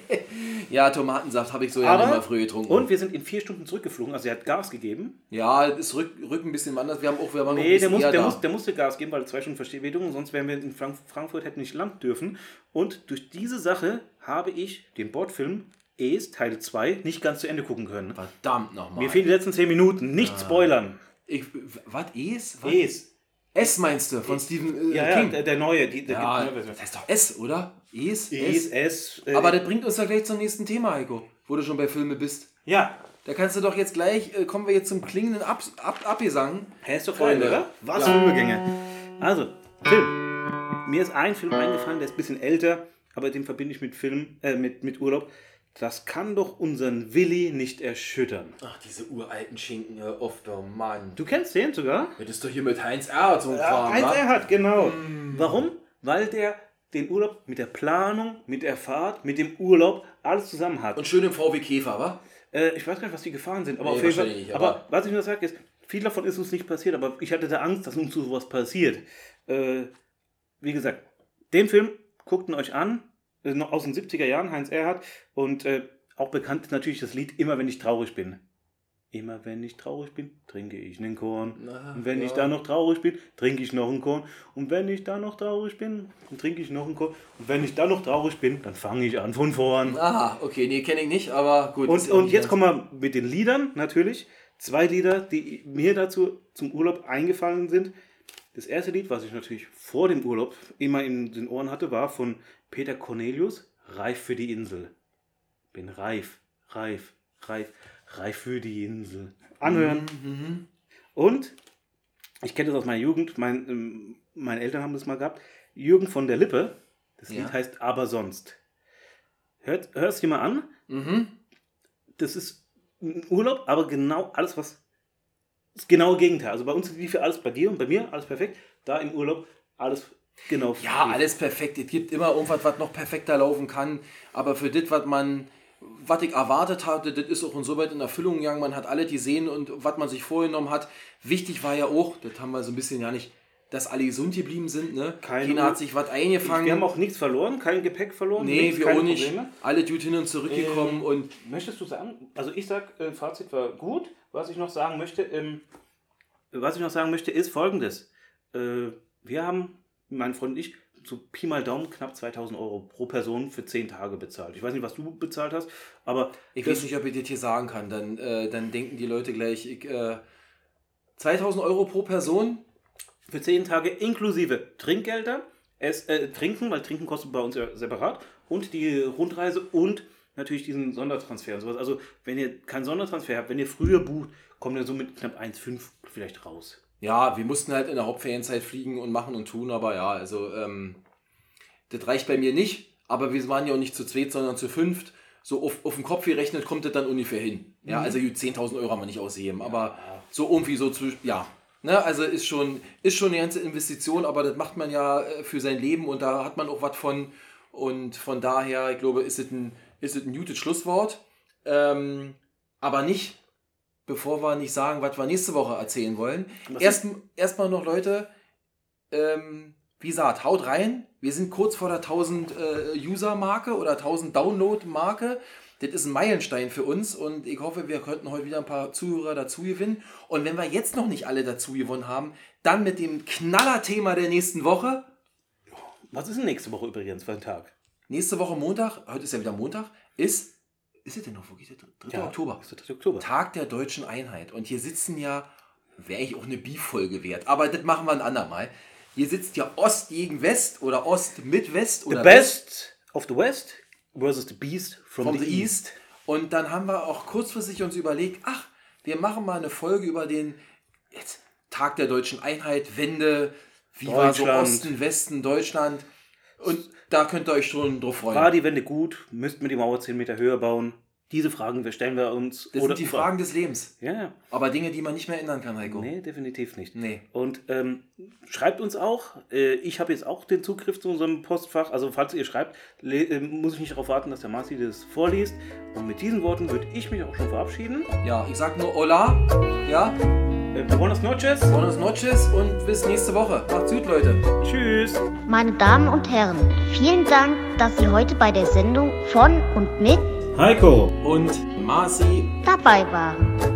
Ja, Tomatensaft habe ich so aber, ja, nicht mal früh getrunken. Und wir sind in vier Stunden zurückgeflogen, also er hat Gas gegeben. Ja, das Rücken rück ein bisschen anders. Wir haben auch, wir waren nee, der, muss, der, muss, der musste Gas geben, weil er zwei Stunden Verspätung, sonst wären wir in Frank- Frankfurt hätten nicht landen dürfen. Und durch diese Sache habe ich den Bordfilm Es Teil zwei nicht ganz zu Ende gucken können. Verdammt nochmal. Mir fehlen die letzten zehn Minuten. Nicht ah. spoilern. Ich, was? Es? Was? Es. Es meinst du, von es. Stephen äh, ja, ja, King? Der, der neue. Die, der ja, gibt das heißt doch Es, oder? Es, Es, Es. es äh, Aber das bringt uns ja gleich zum nächsten Thema, Heiko, wo du schon bei Filme bist. Ja. Da kannst du doch jetzt gleich, äh, kommen wir jetzt zum klingenden Ab, Ab, Abgesang. Hä, ist doch voll, oder? Was für ja. Übergänge. Also, Film. Mir ist ein Film eingefallen, der ist ein bisschen älter, aber den verbinde ich mit Film, äh, mit, mit Urlaub. Das kann doch unseren Willi nicht erschüttern. Ach, diese uralten Schinken, oft, oh Mann. Du kennst den sogar? Das ist doch hier mit Heinz Erhardt so ein Kram, Heinz Erhardt, genau. Mm. Warum? Weil der den Urlaub mit der Planung, mit der Fahrt, mit dem Urlaub, alles zusammen hat. Und schön im V W Käfer, wa? Äh, ich weiß gar nicht, was die gefahren sind. Aber, nee, auf jeden Fall, aber, aber was ich nur sage ist, viel davon ist uns nicht passiert, aber ich hatte da Angst, dass uns sowas passiert. Äh, wie gesagt, den Film guckt ihn euch an. Noch aus den siebziger Jahren, Heinz Erhardt. Und äh, auch bekannt ist natürlich das Lied Immer wenn ich traurig bin. Immer wenn ich traurig bin, trinke ich einen Korn. Ach, und wenn ja. ich da noch traurig bin, trinke ich noch einen Korn. Und wenn ich da noch traurig bin, dann trinke ich noch einen Korn. Und wenn ich da noch traurig bin, dann fange ich an von vorn. Aha, okay, nee, kenne ich nicht, aber gut. Und, und jetzt kommen wir mit den Liedern natürlich. Zwei Lieder, die mir dazu zum Urlaub eingefallen sind. Das erste Lied, was ich natürlich vor dem Urlaub immer in den Ohren hatte, war von Peter Cornelius, Reif für die Insel. Bin reif, reif, reif, reif für die Insel. Anhören. Mhm. Und, ich kenne das aus meiner Jugend, mein, ähm, meine Eltern haben das mal gehabt, Jürgen von der Lippe, das Lied ja. heißt Aber sonst. Hört es dir mal an. Mhm. Das ist ein Urlaub, aber genau alles, was... Das genaue Gegenteil. Also bei uns lief ja alles bei dir und bei mir, alles perfekt. Da im Urlaub alles genau. Ja, lief. Alles perfekt. Es gibt immer irgendwas, was noch perfekter laufen kann. Aber für das, was man, was ich erwartet hatte, das ist auch insoweit in Erfüllung gegangen. Man hat alle gesehen und was man sich vorgenommen hat. Wichtig war ja auch, das haben wir so ein bisschen ja nicht, dass alle gesund geblieben sind. Ne? Keine Keiner hat sich was eingefangen. Wir haben auch nichts verloren, kein Gepäck verloren. Nee, nichts, wir auch nicht. Probleme. Alle gut hin und zurückgekommen. Ähm, und möchtest du sagen, also ich sag, äh, Fazit war gut. Was ich noch sagen möchte, ähm, was ich noch sagen möchte, ist Folgendes. Äh, wir haben, mein Freund und ich, so Pi mal Daumen knapp zweitausend Euro pro Person für zehn Tage bezahlt. Ich weiß nicht, was du bezahlt hast, aber... Ich weiß nicht, ob ich das hier sagen kann. Dann, äh, dann denken die Leute gleich, ich, äh, zweitausend Euro pro Person? Für zehn Tage inklusive Trinkgelder, es, äh, Trinken, weil Trinken kostet bei uns ja separat, und die Rundreise und... natürlich diesen Sondertransfer und sowas. Also wenn ihr keinen Sondertransfer habt, wenn ihr früher bucht, kommt ihr so mit knapp eins Komma fünf vielleicht raus. Ja, wir mussten halt in der Hauptferienzeit fliegen und machen und tun, aber ja, also ähm, das reicht bei mir nicht, aber wir waren ja auch nicht zu zweit, sondern zu fünft. So auf, auf den Kopf gerechnet kommt das dann ungefähr hin. Ja, mhm. Also zehntausend Euro haben wir nicht ausheben, ja. aber so irgendwie so zu, ja. Ne, also ist schon, ist schon eine ganze Investition, aber das macht man ja für sein Leben und da hat man auch was von und von daher, ich glaube, ist es ein ist es ein gutes Schlusswort, ähm, aber nicht, bevor wir nicht sagen, was wir nächste Woche erzählen wollen. Erstmal erst noch, Leute, ähm, wie gesagt, haut rein, wir sind kurz vor der tausend-User-Marke äh, oder tausend-Download-Marke, das ist ein Meilenstein für uns und ich hoffe, wir könnten heute wieder ein paar Zuhörer dazu gewinnen und wenn wir jetzt noch nicht alle dazu gewonnen haben, dann mit dem Knallerthema der nächsten Woche. Was ist denn nächste Woche übrigens für ein Tag? Nächste Woche Montag, heute ist ja wieder Montag, ist, ist es denn noch, wo geht der? dritter Ja, Oktober. Ist der dritter Oktober. Tag der Deutschen Einheit. Und hier sitzen ja, wäre ich auch eine Bi-Folge wert, aber das machen wir ein andermal. Hier sitzt ja Ost gegen West oder Ost mit West. Oder the West. Best of the West versus the Beast from, from the, the East. East. Und dann haben wir auch kurzfristig uns überlegt, ach, wir machen mal eine Folge über den jetzt, Tag der Deutschen Einheit, Wende, wie war so Osten, Westen, Deutschland. Und da könnt ihr euch schon drauf freuen. War die Wende gut? Müssten wir die Mauer zehn Meter höher bauen? Diese Fragen stellen wir uns. Das oder sind die über. Fragen des Lebens. Ja. Aber Dinge, die man nicht mehr ändern kann, Heiko. Nee, definitiv nicht. Nee. Und ähm, schreibt uns auch. Äh, ich habe jetzt auch den Zugriff zu unserem Postfach. Also falls ihr schreibt, le- äh, muss ich nicht darauf warten, dass der Marci das vorliest. Und mit diesen Worten würde ich mich auch schon verabschieden. Ja, ich sage nur Hola. Ja. Äh, buenas noches. Buenas noches und bis nächste Woche. Macht's gut, Leute. Tschüss. Meine Damen und Herren, vielen Dank, dass Sie heute bei der Sendung von und mit Heiko und Marci dabei waren.